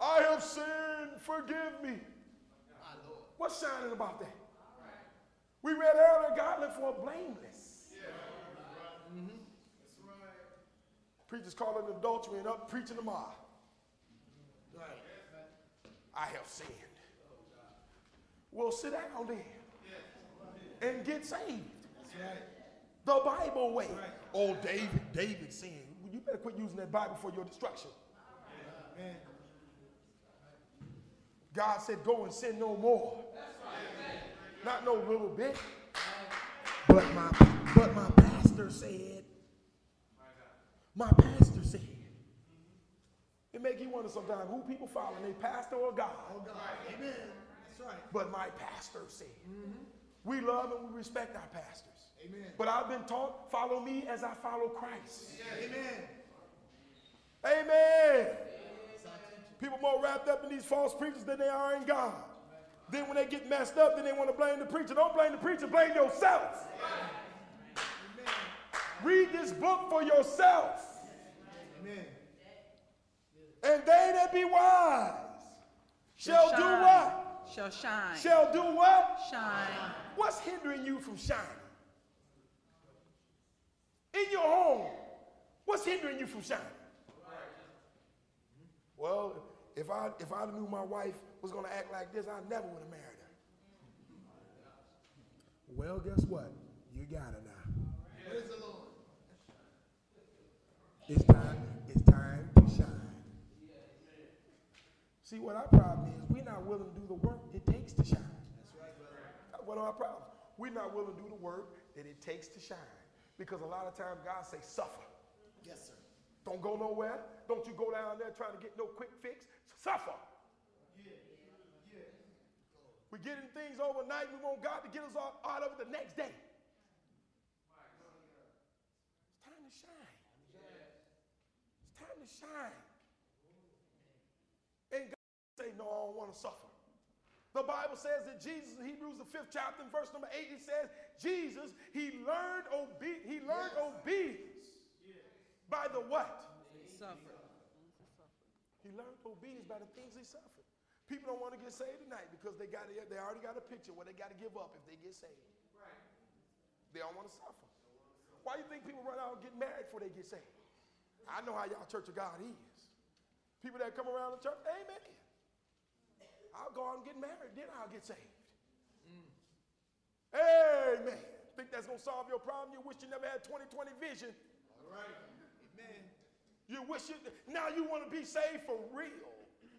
I have sinned. Forgive me. What's shining about that? We read earlier, God looked for a blameless. Yeah. Mm-hmm. That's right. Preachers calling it adultery and up preaching the mob. Right. I have sinned. Well, sit down then and get saved. That's right. The Bible way. Right. Oh, David, David sinned. You better quit using that Bible for your destruction. Right. Amen. God said, go and sin no more. That's right. Not no little bit. But my, but my pastor said, my pastor said, it make you wonder sometimes who people following, they pastor or God. Oh, God. Right. Amen. That's right. But my pastor said, mm-hmm. We love and we respect our pastors. Amen. But I've been taught, follow me as I follow Christ. Yes. Amen. Amen. Amen. People more wrapped up in these false preachers than they are in God. Then when they get messed up, then they want to blame the preacher. Don't blame the preacher, blame yourself. Amen. Read this book for yourself. Amen. And they that be wise shall, shall do what? Shall shine. Shall do what? Shine. What's hindering you from shining? In your home, what's hindering you from shining? Well, if I if I knew my wife was going to act like this, I never would have married her. Well, guess what? You got her now. Praise the Lord. It's time. It's time to shine. See, what our problem is, we're not willing to do the work it takes to shine. That's right, brother. That's one of our problems. We're not willing to do the work that it takes to shine, because a lot of times God say, suffer. Yes, sir. Don't go nowhere. Don't you go down there trying to get no quick fix. Suffer. Yeah. Yeah. We're getting things overnight. We want God to get us all out of it the next day. It's time to shine. It's time to shine. And God say, no, I don't want to suffer. The Bible says that Jesus, in Hebrews, the fifth chapter, verse number eight, it says, Jesus, he learned, obe- he learned yes. obedience. By the what? He suffered. He learned obedience by the things he suffered. People don't want to get saved tonight because they got they already got a picture where they got to give up if they get saved. Right. They don't want to suffer. Why do you think people run out and get married before they get saved? I know how y'all Church of God is. People that come around the church, amen. I'll go out and get married, then I'll get saved. Mm. Amen. Think that's going to solve your problem? You wish you never had twenty twenty vision. All right. Man. You wish it, now you want to be saved for real.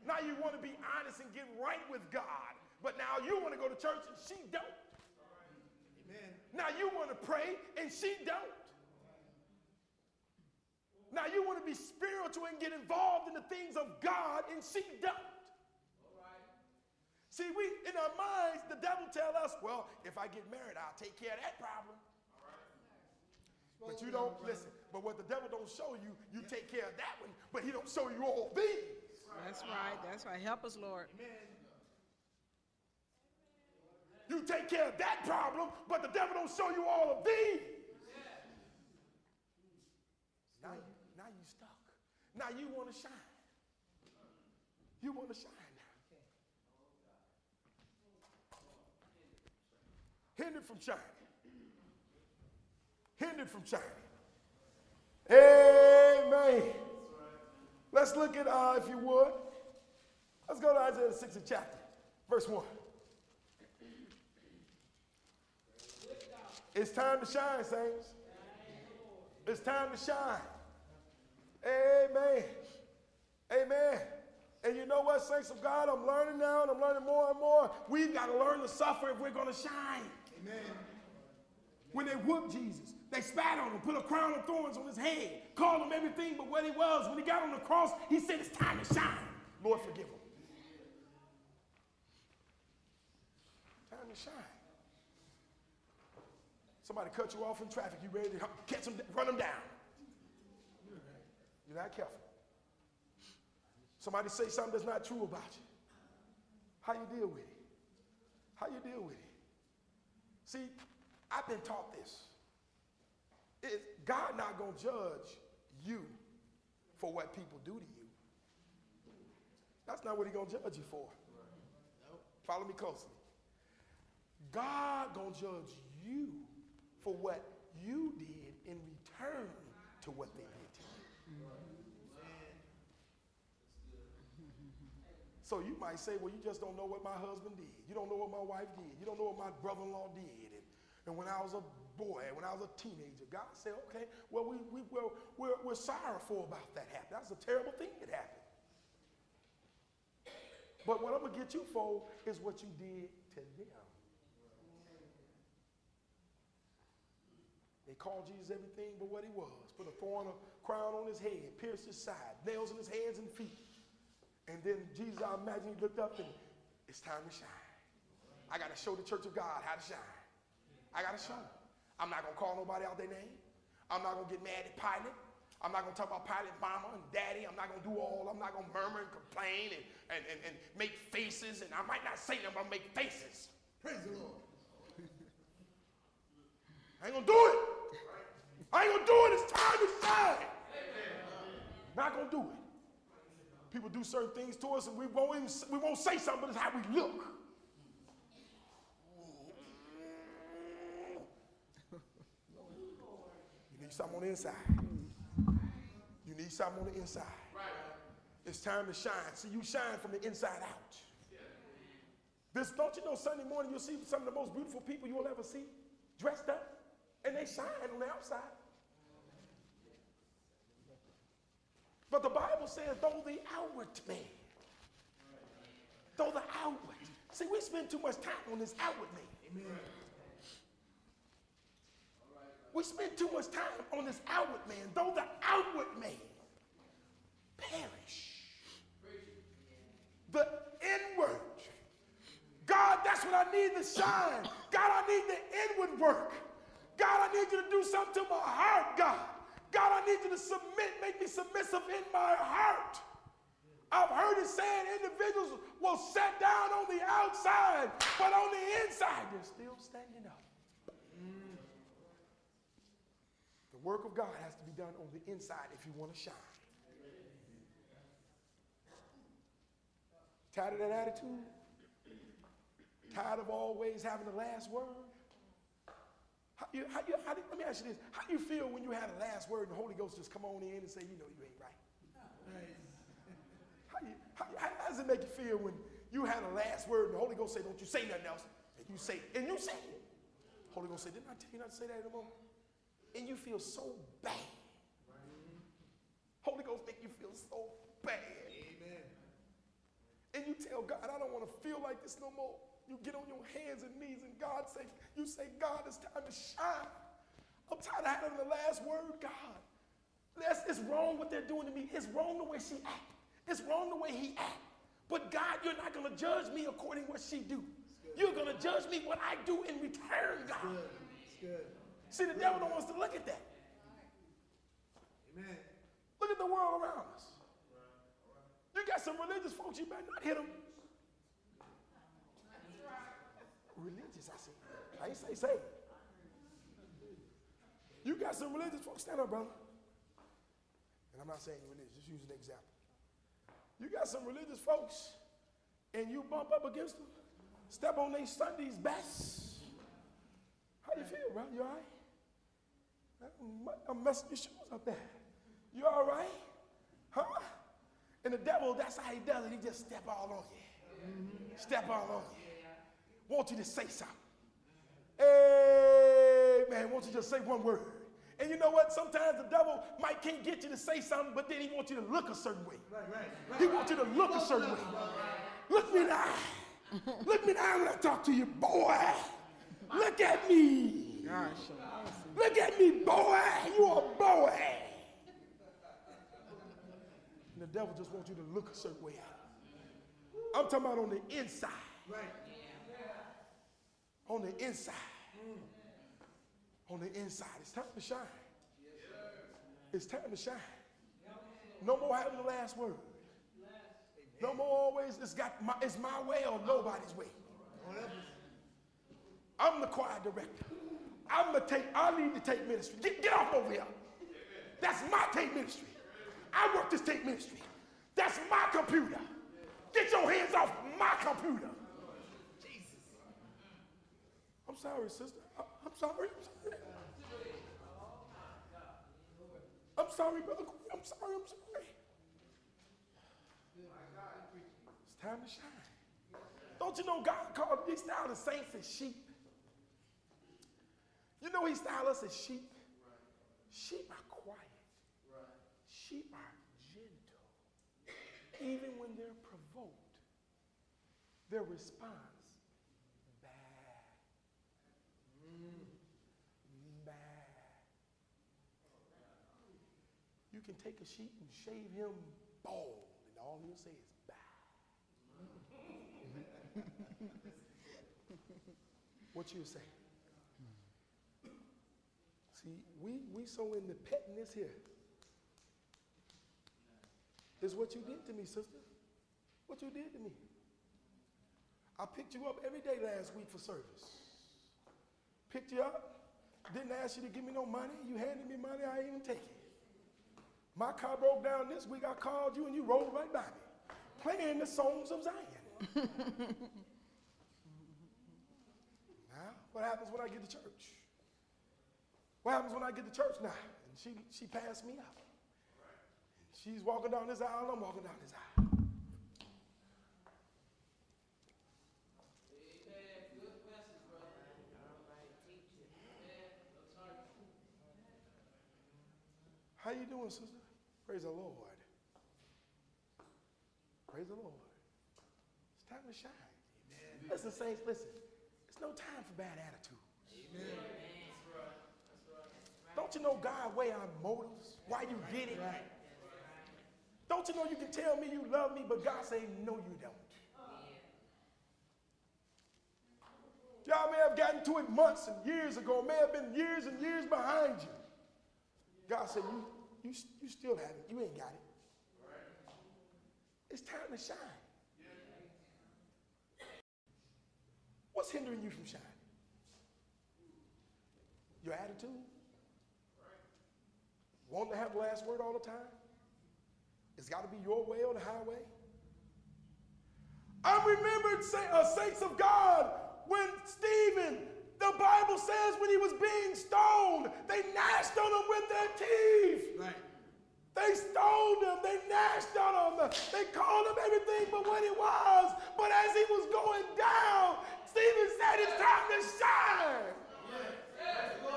Now you want to be honest and get right with God. But now you want to go to church and she don't. Right. Amen. Now you want to pray and she don't. Right. Now you want to be spiritual and get involved in the things of God and she don't. All right. See, we in our minds, the devil tells us, well, if I get married, I'll take care of that problem. But you don't, listen, but what the devil don't show you, you yeah. take care of that one, but he don't show you all these. That's right, that's right. Help us, Lord. Amen. You take care of that problem, but the devil don't show you all of these. Yeah. Now, you, now you stuck. Now you want to shine. You want to shine now. Hindered from shining. Hindered from shining. Amen. Let's look at, uh, if you would, let's go to Isaiah the sixtieth chapter, verse one. It's time to shine, saints. It's time to shine. Amen. Amen. And you know what, saints of God, I'm learning now, and I'm learning more and more. We've got to learn to suffer if we're going to shine. Amen. When they whooped Jesus, they spat on him, put a crown of thorns on his head, called him everything but what he was. When he got on the cross, he said, it's time to shine. Lord, forgive him. Time to shine. Somebody cut you off in traffic. You ready to catch him, run him down. You're not careful. Somebody say something that's not true about you. How you deal with it? How you deal with it? See, I've been taught this. It, God not going to judge you for what people do to you. That's not what he's going to judge you for. Right. Nope. Follow me closely. God going to judge you for what you did in return return to what they did to you. So you might say, well, you just don't know what my husband did. You don't know what my wife did. You don't know what my brother-in-law did. And, and when I was a boy, when I was a teenager, God said, okay, well, we, we, we're, we're, we're sorrowful about that happened. That's a terrible thing that happened. But what I'm going to get you for is what you did to them. They called Jesus everything but what he was. Put a thorn crown on his head, pierced his side, nails in his hands and feet. And then Jesus, I imagine he looked up and it's time to shine. I got to show the church of God how to shine. I got to show them. I'm not going to call nobody out their name. I'm not going to get mad at Pilate. I'm not going to talk about Pilate's mama and daddy. I'm not going to do all. I'm not going to murmur and complain and, and, and, and make faces. And I might not say them, but I'm going to make faces. Praise the Lord. I ain't going to do it. I ain't going to do it. It's time to shine. I'm not going to do it. People do certain things to us, and we won't, even, we won't say something, but it's how we look. You need something on the inside. You need something on the inside. Right. It's time to shine. See, you shine from the inside out. Yeah. This, don't you know, Sunday morning you'll see some of the most beautiful people you'll ever see dressed up, and they shine on the outside. But the Bible says, though the outward man, though the outward. See, we spend too much time on this outward man. Amen. We spend too much time on this outward man, though the outward man perish. The inward. God, that's what I need to shine. God, I need the inward work. God, I need you to do something to my heart, God. God, I need you to submit, make me submissive in my heart. I've heard it said individuals will sit down on the outside, but on the inside, they're still standing up. Mm. The work of God has to be done on the inside if you want to shine. Tired of that attitude? Tired of always having the last word? How you, how you, how do, let me ask you this. How do you feel when you had a last word and the Holy Ghost just come on in and say, you know, you ain't right? How, you, how, how, how does it make you feel when you had a last word and the Holy Ghost say, don't you say nothing else? And you say it. And you say it. Holy Ghost say, didn't I tell you not to say that in a moment? And you feel so bad. Holy Ghost make you feel so bad. Amen. And you tell God, I don't want to feel like this no more. You get on your hands and knees and God say, you say, God, it's time to shine. I'm tired of having the last word, God. That's, it's wrong what they're doing to me. It's wrong the way she acts. It's wrong the way he acts. But God, you're not going to judge me according to what she do. You're going to judge me what I do in return, God. It's good. It's good. See, the devil don't want us to look at that. Amen. Look at the world around us. You got some religious folks, you better not hit them. Religious, I said. I ain't say, say. You got some religious folks, stand up, brother. And I'm not saying religious, just using an example. You got some religious folks, and you bump up against them, step on their Sunday's best. How you feel, brother? You all right? I'm messing your shoes up there. You all right? Huh? And the devil, that's how he does it. He just step all on you. Mm-hmm. Step all on you. Want you to say something. Hey, man, won't you just say one word? And you know what? Sometimes the devil might can't get you to say something, but then he wants you to look a certain way. Right, right, right, he wants you to look right, a certain right, way. Right. Look me in the eye. Look me in the eye when I talk to you, boy. Look at me. Gosh, look at me, boy. You are a boy. And the devil just wants you to look a certain way. I'm talking about on the inside. Right. On the inside. Mm. On the inside. It's time to shine. Yes, it's time to shine. No more having the last word. No more always, it's, got my, it's my way or nobody's way. I'm the choir director. I'm the tape, I need the tape ministry. Get, get off over here. That's my tape ministry. I work this tape ministry. That's my computer. Get your hands off my computer. I'm sorry, sister. I'm sorry. I'm sorry. sorry, Brother Choi. I'm sorry, I'm sorry. It's time to shine. Don't you know God called, he styled the saints as sheep. You know he styled us as sheep. Sheep are quiet. Sheep are gentle. Even when they're provoked, their response. You can take a sheep and shave him bald, and all he'll say is, bah. What you'll say? See, we, we so in the pettiness here. It's what you did to me, sister. What you did to me. I picked you up every day last week for service. Picked you up, didn't ask you to give me no money. You handed me money, I didn't even take it. My car broke down this week, I called you and you rolled right by me, playing the songs of Zion. Now, what happens when I get to church? What happens when I get to church now? And she, she passed me up. She's walking down this aisle, I'm walking down this aisle. How you doing, sister? Praise the Lord. Praise the Lord. It's time to shine. Amen. Listen, saints, listen. It's no time for bad attitudes. Amen. Amen. That's right. That's right. That's right. Don't you know God weigh our motives? Why you did it? Right. Right. Don't you know you can tell me you love me, but God say, no, you don't. Yeah. Y'all may have gotten to it months and years ago. May have been years and years behind you. God said, you, you, you still have it. You ain't got it. Right. It's time to shine. Yeah. What's hindering you from shining? Your attitude? Right. Want to have the last word all the time? It's got to be your way or the highway. I remembered uh, saints of God when Stephen, the Bible says when he was being stoned, they gnashed on him with their teeth. Right. They stoned him. They gnashed on him. They called him everything but what he was. But as he was going down, Stephen said, it's time to shine. Yes. Yes.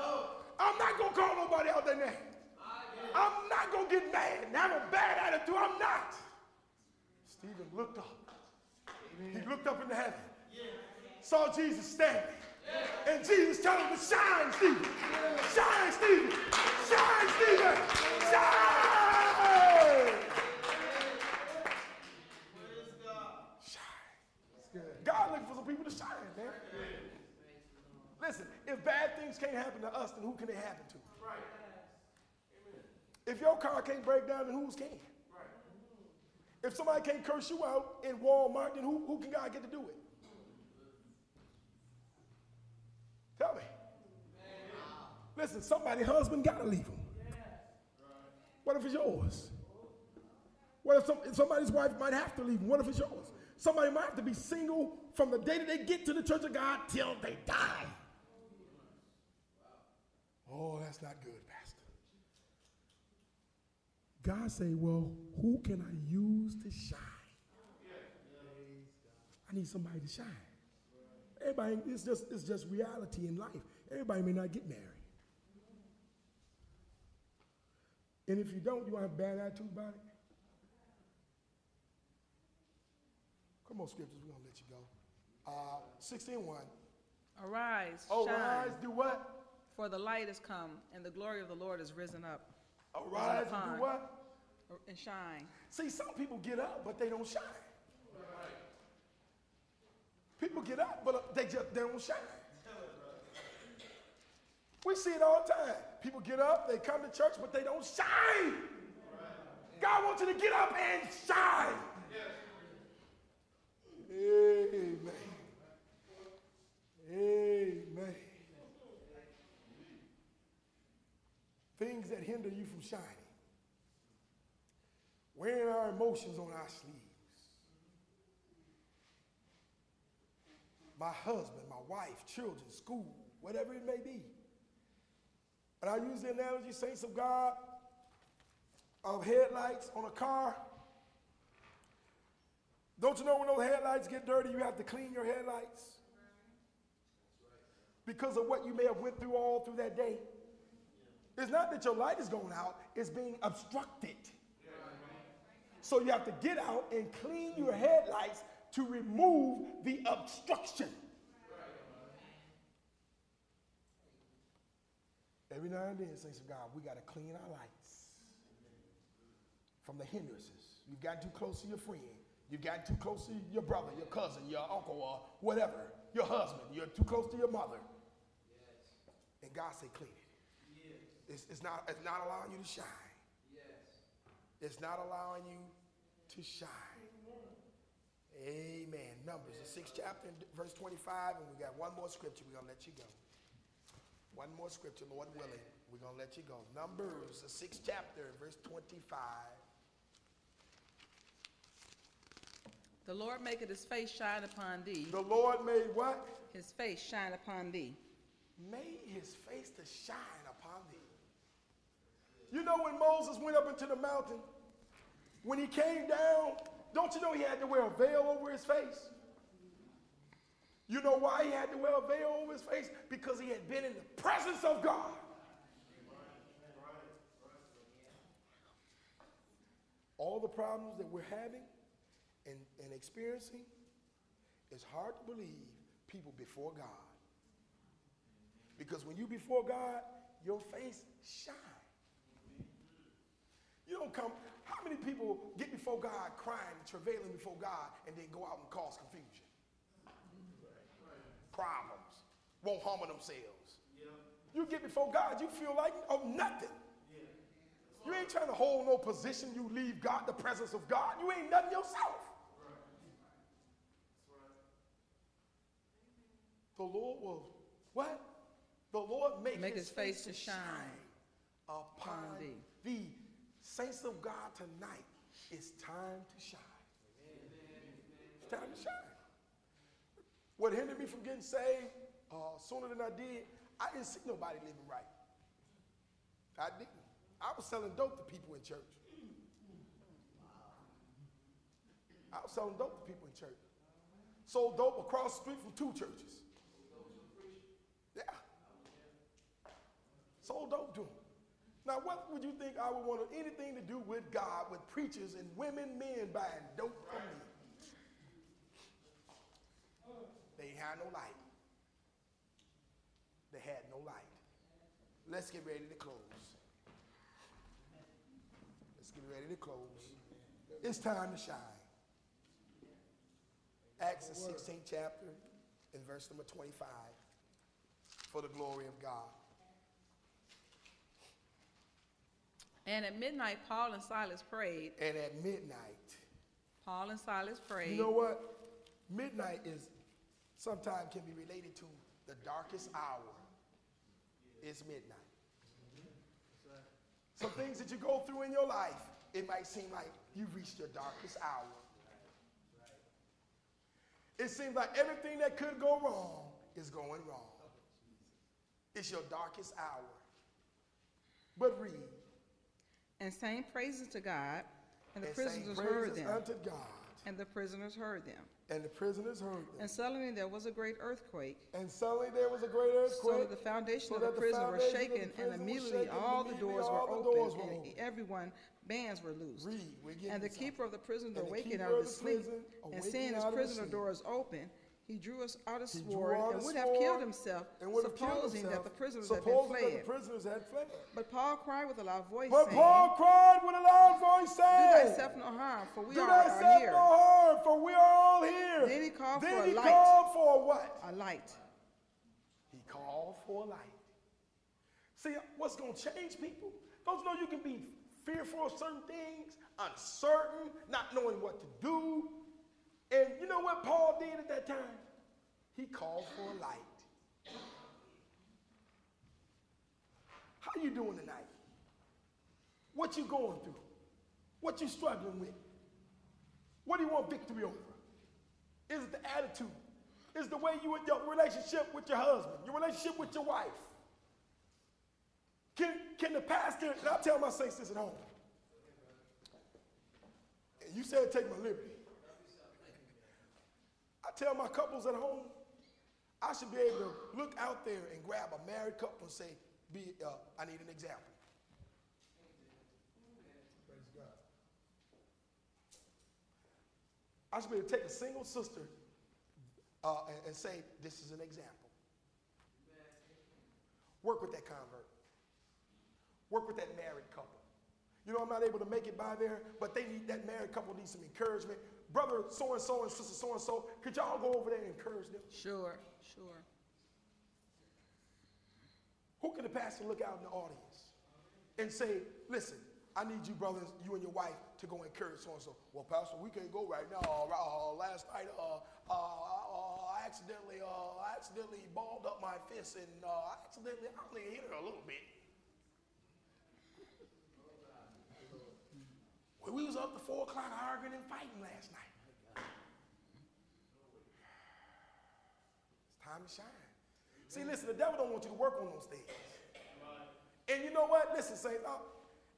I'm not going to call nobody out their name. I'm not going to get mad. I have a bad attitude. I'm not. Stephen looked up. Amen. He looked up into heaven. Yeah. Saw Jesus standing. And Jesus told him to shine, Stephen. Shine, Stephen. Shine, Stephen. Shine. Shine. God looking for some people to shine, man. Listen, if bad things can't happen to us, then who can they happen to? If your car can't break down, then who's can? If somebody can't curse you out in Walmart, then who, who can God get to do it? Tell me. Listen, somebody's husband got to leave him. What if it's yours? What if some, somebody's wife might have to leave him? What if it's yours? Somebody might have to be single from the day that they get to the church of God till they die. Oh, that's not good, Pastor. God say, well, who can I use to shine? I need somebody to shine. Everybody, it's just, it's just reality in life. Everybody may not get married. And if you don't, you want to have a bad attitude about it? Come on, scriptures, we're going to let you go. Uh, sixteen one. Arise, oh, shine. Arise, do what? For the light has come, and the glory of the Lord is risen up. Arise, and do what? And shine. See, some people get up, but they don't shine. Right. People get up, but they just they don't shine. We see it all the time. People get up, they come to church, but they don't shine. God wants you to get up and shine. Amen. Amen. Things that hinder you from shining. Wearing our emotions on our sleeves. My husband, my wife, children, school, whatever it may be. And I use the analogy, saints of God, of headlights on a car. Don't you know when those headlights get dirty, you have to clean your headlights? Because of what you may have went through all through that day. It's not that your light is going out, it's being obstructed. So you have to get out and clean your headlights to remove the obstruction. Every now and then, saints of God, we got to clean our lights from the hindrances. You've gotten too close to your friend. You've gotten too close to your brother, your cousin, your uncle, or whatever, your husband. You're too close to your mother. Yes. And God said, clean it. Yes. It's, it's, not, it's not allowing you to shine. Yes. It's not allowing you to shine. Amen. Amen. Numbers, yes. The sixth chapter, verse twenty-five, and we got one more scripture. We're going to let you go. One more scripture, Lord willing. We're going to let you go. Numbers, the sixth chapter, verse twenty-five. The Lord maketh his face shine upon thee. The Lord made what? His face shine upon thee. Made his face to shine upon thee. You know when Moses went up into the mountain, when he came down, don't you know he had to wear a veil over his face? You know why he had to wear a veil over his face? Because he had been in the presence of God. All the problems that we're having and, and experiencing, it's hard to believe people before God. Because when you're before God, your face shines. You don't come, how many people get before God crying, travailing before God, and then go out and cause confusion? Problems, won't humble themselves. Yeah. You get before God, you feel like oh, nothing. Yeah. You ain't trying to hold no position. You leave God, the presence of God. You ain't nothing yourself. Right. That's right. The Lord will, what? The Lord make, make his, his face, face to shine, shine upon, upon thee. The saints of God tonight, it's time to shine. Amen. It's time to shine. What hindered me from getting saved uh, sooner than I did, I didn't see nobody living right. I didn't. I was selling dope to people in church. I was selling dope to people in church. Sold dope across the street from two churches. Yeah. Sold dope to them. Now, what would you think I would want anything to do with God, with preachers and women, men buying dope from me? They had no light. They had no light. Let's get ready to close. Let's get ready to close. It's time to shine. Acts the sixteenth chapter and verse number twenty-five. For the glory of God. And at midnight, Paul and Silas prayed. And at midnight, Paul and Silas prayed. You know what? Midnight is sometimes can be related to the darkest hour. It's midnight. Some things that you go through in your life, it might seem like you reached your darkest hour. It seems like everything that could go wrong is going wrong. It's your darkest hour. But read. And sang praises to God, and the prisoners heard them. Unto God. And the prisoners heard them. And the prisoners heard them. And suddenly there was a great earthquake. And suddenly there was a great earthquake. So that the foundation so of the prison the was shaken, prison and immediately shaken, all the doors all were the open, doors were and open. Everyone, bands were loosed. Read, and the something. Keeper of the prison awakened out of his sleep, and seeing his prisoner doors open, he drew us out a sword and would have killed himself, supposing that the prisoners had fled. But Paul cried with a loud voice, but saying, Paul cried with a loud voice, saying, do thyself no harm, for we all are here. Do thyself no harm, for we are all here. Then he called for a light. Then he called for what? A light. He called for a light. See, what's going to change people? Don't you know you can be fearful of certain things, uncertain, not knowing what to do. And you know what Paul did at that time? He called for a light. How you doing tonight? What you going through? What you struggling with? What do you want victory over? Is it the attitude? Is it the way you, your relationship with your husband? Your relationship with your wife? Can, can the pastor, and I tell my saints this at home, You said take my liberty. I tell my couples at home, I should be able to look out there and grab a married couple and say, "Be, uh, I need an example." Praise God. I should be able to take a single sister uh, and, and say, "This is an example." Work with that convert. Work with that married couple. You know, I'm not able to make it by there, but they need, that married couple needs some encouragement. Brother so-and-so and sister so-and-so, could y'all go over there and encourage them? Sure, sure. Who can the pastor look out in the audience and say, listen, I need you brothers, you and your wife, to go encourage so-and-so. Well, pastor, we can't go right now. Uh, last night, uh, uh, uh, I accidentally, uh, I accidentally balled up my fist, and uh, I accidentally, I only hit her a little bit. We was up to four o'clock arguing and fighting last night. It's time to shine. See, listen, the devil don't want you to work on those things. And you know what? Listen, saints,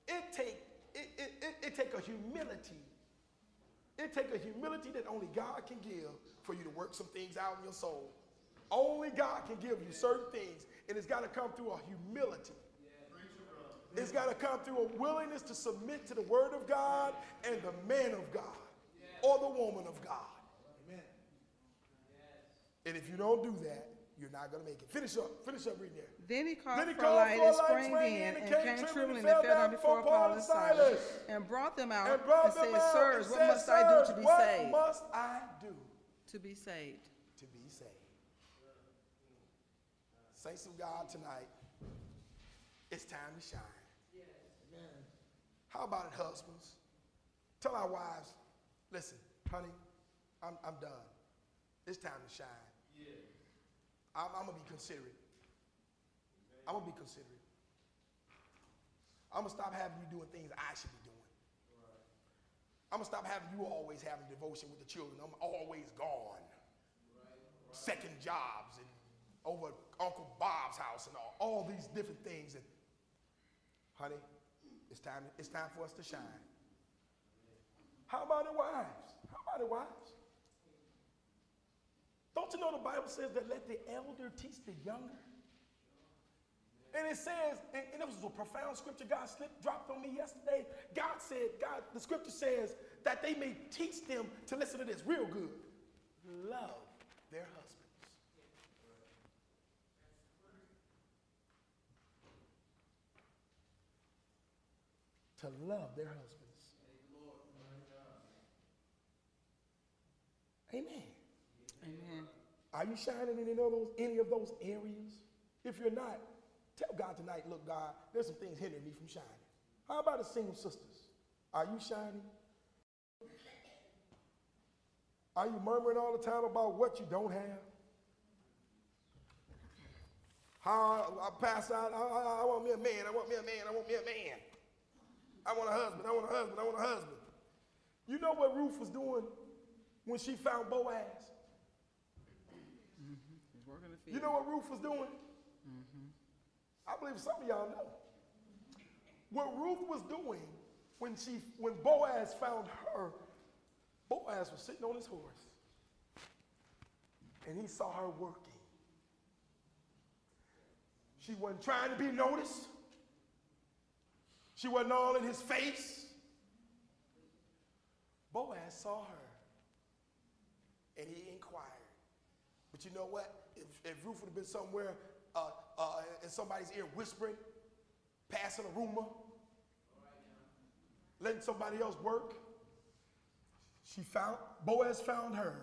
it take it it, it it take a humility. It take a humility that only God can give for you to work some things out in your soul. Only God can give you certain things, and it's got to come through a humility. It's got to come through a willingness to submit to the word of God and the man of God, yes, or the woman of God. Amen. Yes. And if you don't do that, you're not going to make it. Finish up. Finish up reading there. Then he called then he for a light and sprang in and came trembling and fell down before Paul and Silas and brought them out and, and said, Sirs, what must I do to be what saved? What must I do to be saved? To be saved. Saints of God tonight, it's time to shine. Yes. Amen. How about it, husbands? Tell our wives, listen, honey, I'm, I'm done. It's time to shine. Yes. I'm, I'm going to be considerate. Amen. I'm going to be considerate. I'm going to stop having you doing things I should be doing. Right. I'm going to stop having you always having devotion with the children. I'm always gone. Right. Right. Second jobs and over at Uncle Bob's house and all, all these different things. And honey, it's time, it's time for us to shine. How about the wives? How about the wives? Don't you know the Bible says that let the elder teach the younger? And it says, and, and it was a profound scripture God slipped, dropped on me yesterday. God said, God, the scripture says that they may teach them to, listen to this real good, love their husbands. To love their husbands. Amen. Amen. Are you shining in any of, those, any of those areas? If you're not, tell God tonight, look, God, there's some things hindering me from shining. How about the single sisters? Are you shining? Are you murmuring all the time about what you don't have? How I, I pass out, I, I, I want me a man, I want me a man, I want me a man. I want a husband, I want a husband, I want a husband. You know what Ruth was doing when she found Boaz? Mm-hmm. Working the field. You know what Ruth was doing? Mm-hmm. I believe some of y'all know. What Ruth was doing when, she, when Boaz found her, Boaz was sitting on his horse and he saw her working. She wasn't trying to be noticed. She wasn't all in his face. Boaz saw her, and he inquired. But you know what? If, if Ruth would have been somewhere uh, uh, in somebody's ear whispering, passing a rumor, letting somebody else work, she found Boaz found her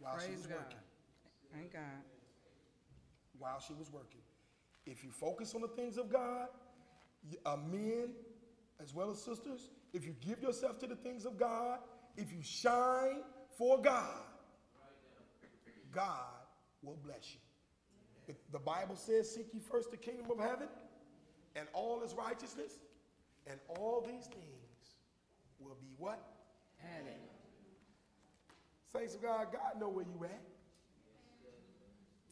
while Praise she was God. working. Thank God. While she was working. If you focus on the things of God, Uh, men as well as sisters, if you give yourself to the things of God, if you shine for God, God will bless you. It, the Bible says, seek ye first the kingdom of heaven and all his righteousness, and all these things will be what? Added. Saints of God, God know where you at.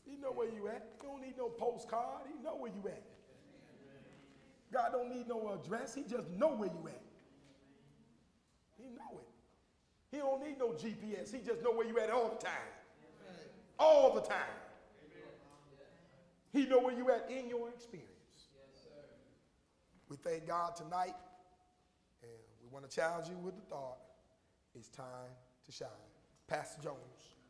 He know where you at. You don't need no postcard. He know where you at. God don't need no address. He just know where you at. He know He don't need no G P S. He just know where you at all the time. Amen. All the time. Amen. He know where you at in your experience. Yes, sir. We thank God tonight, and we want to challenge you with the thought, it's time to shine. Pastor Jones.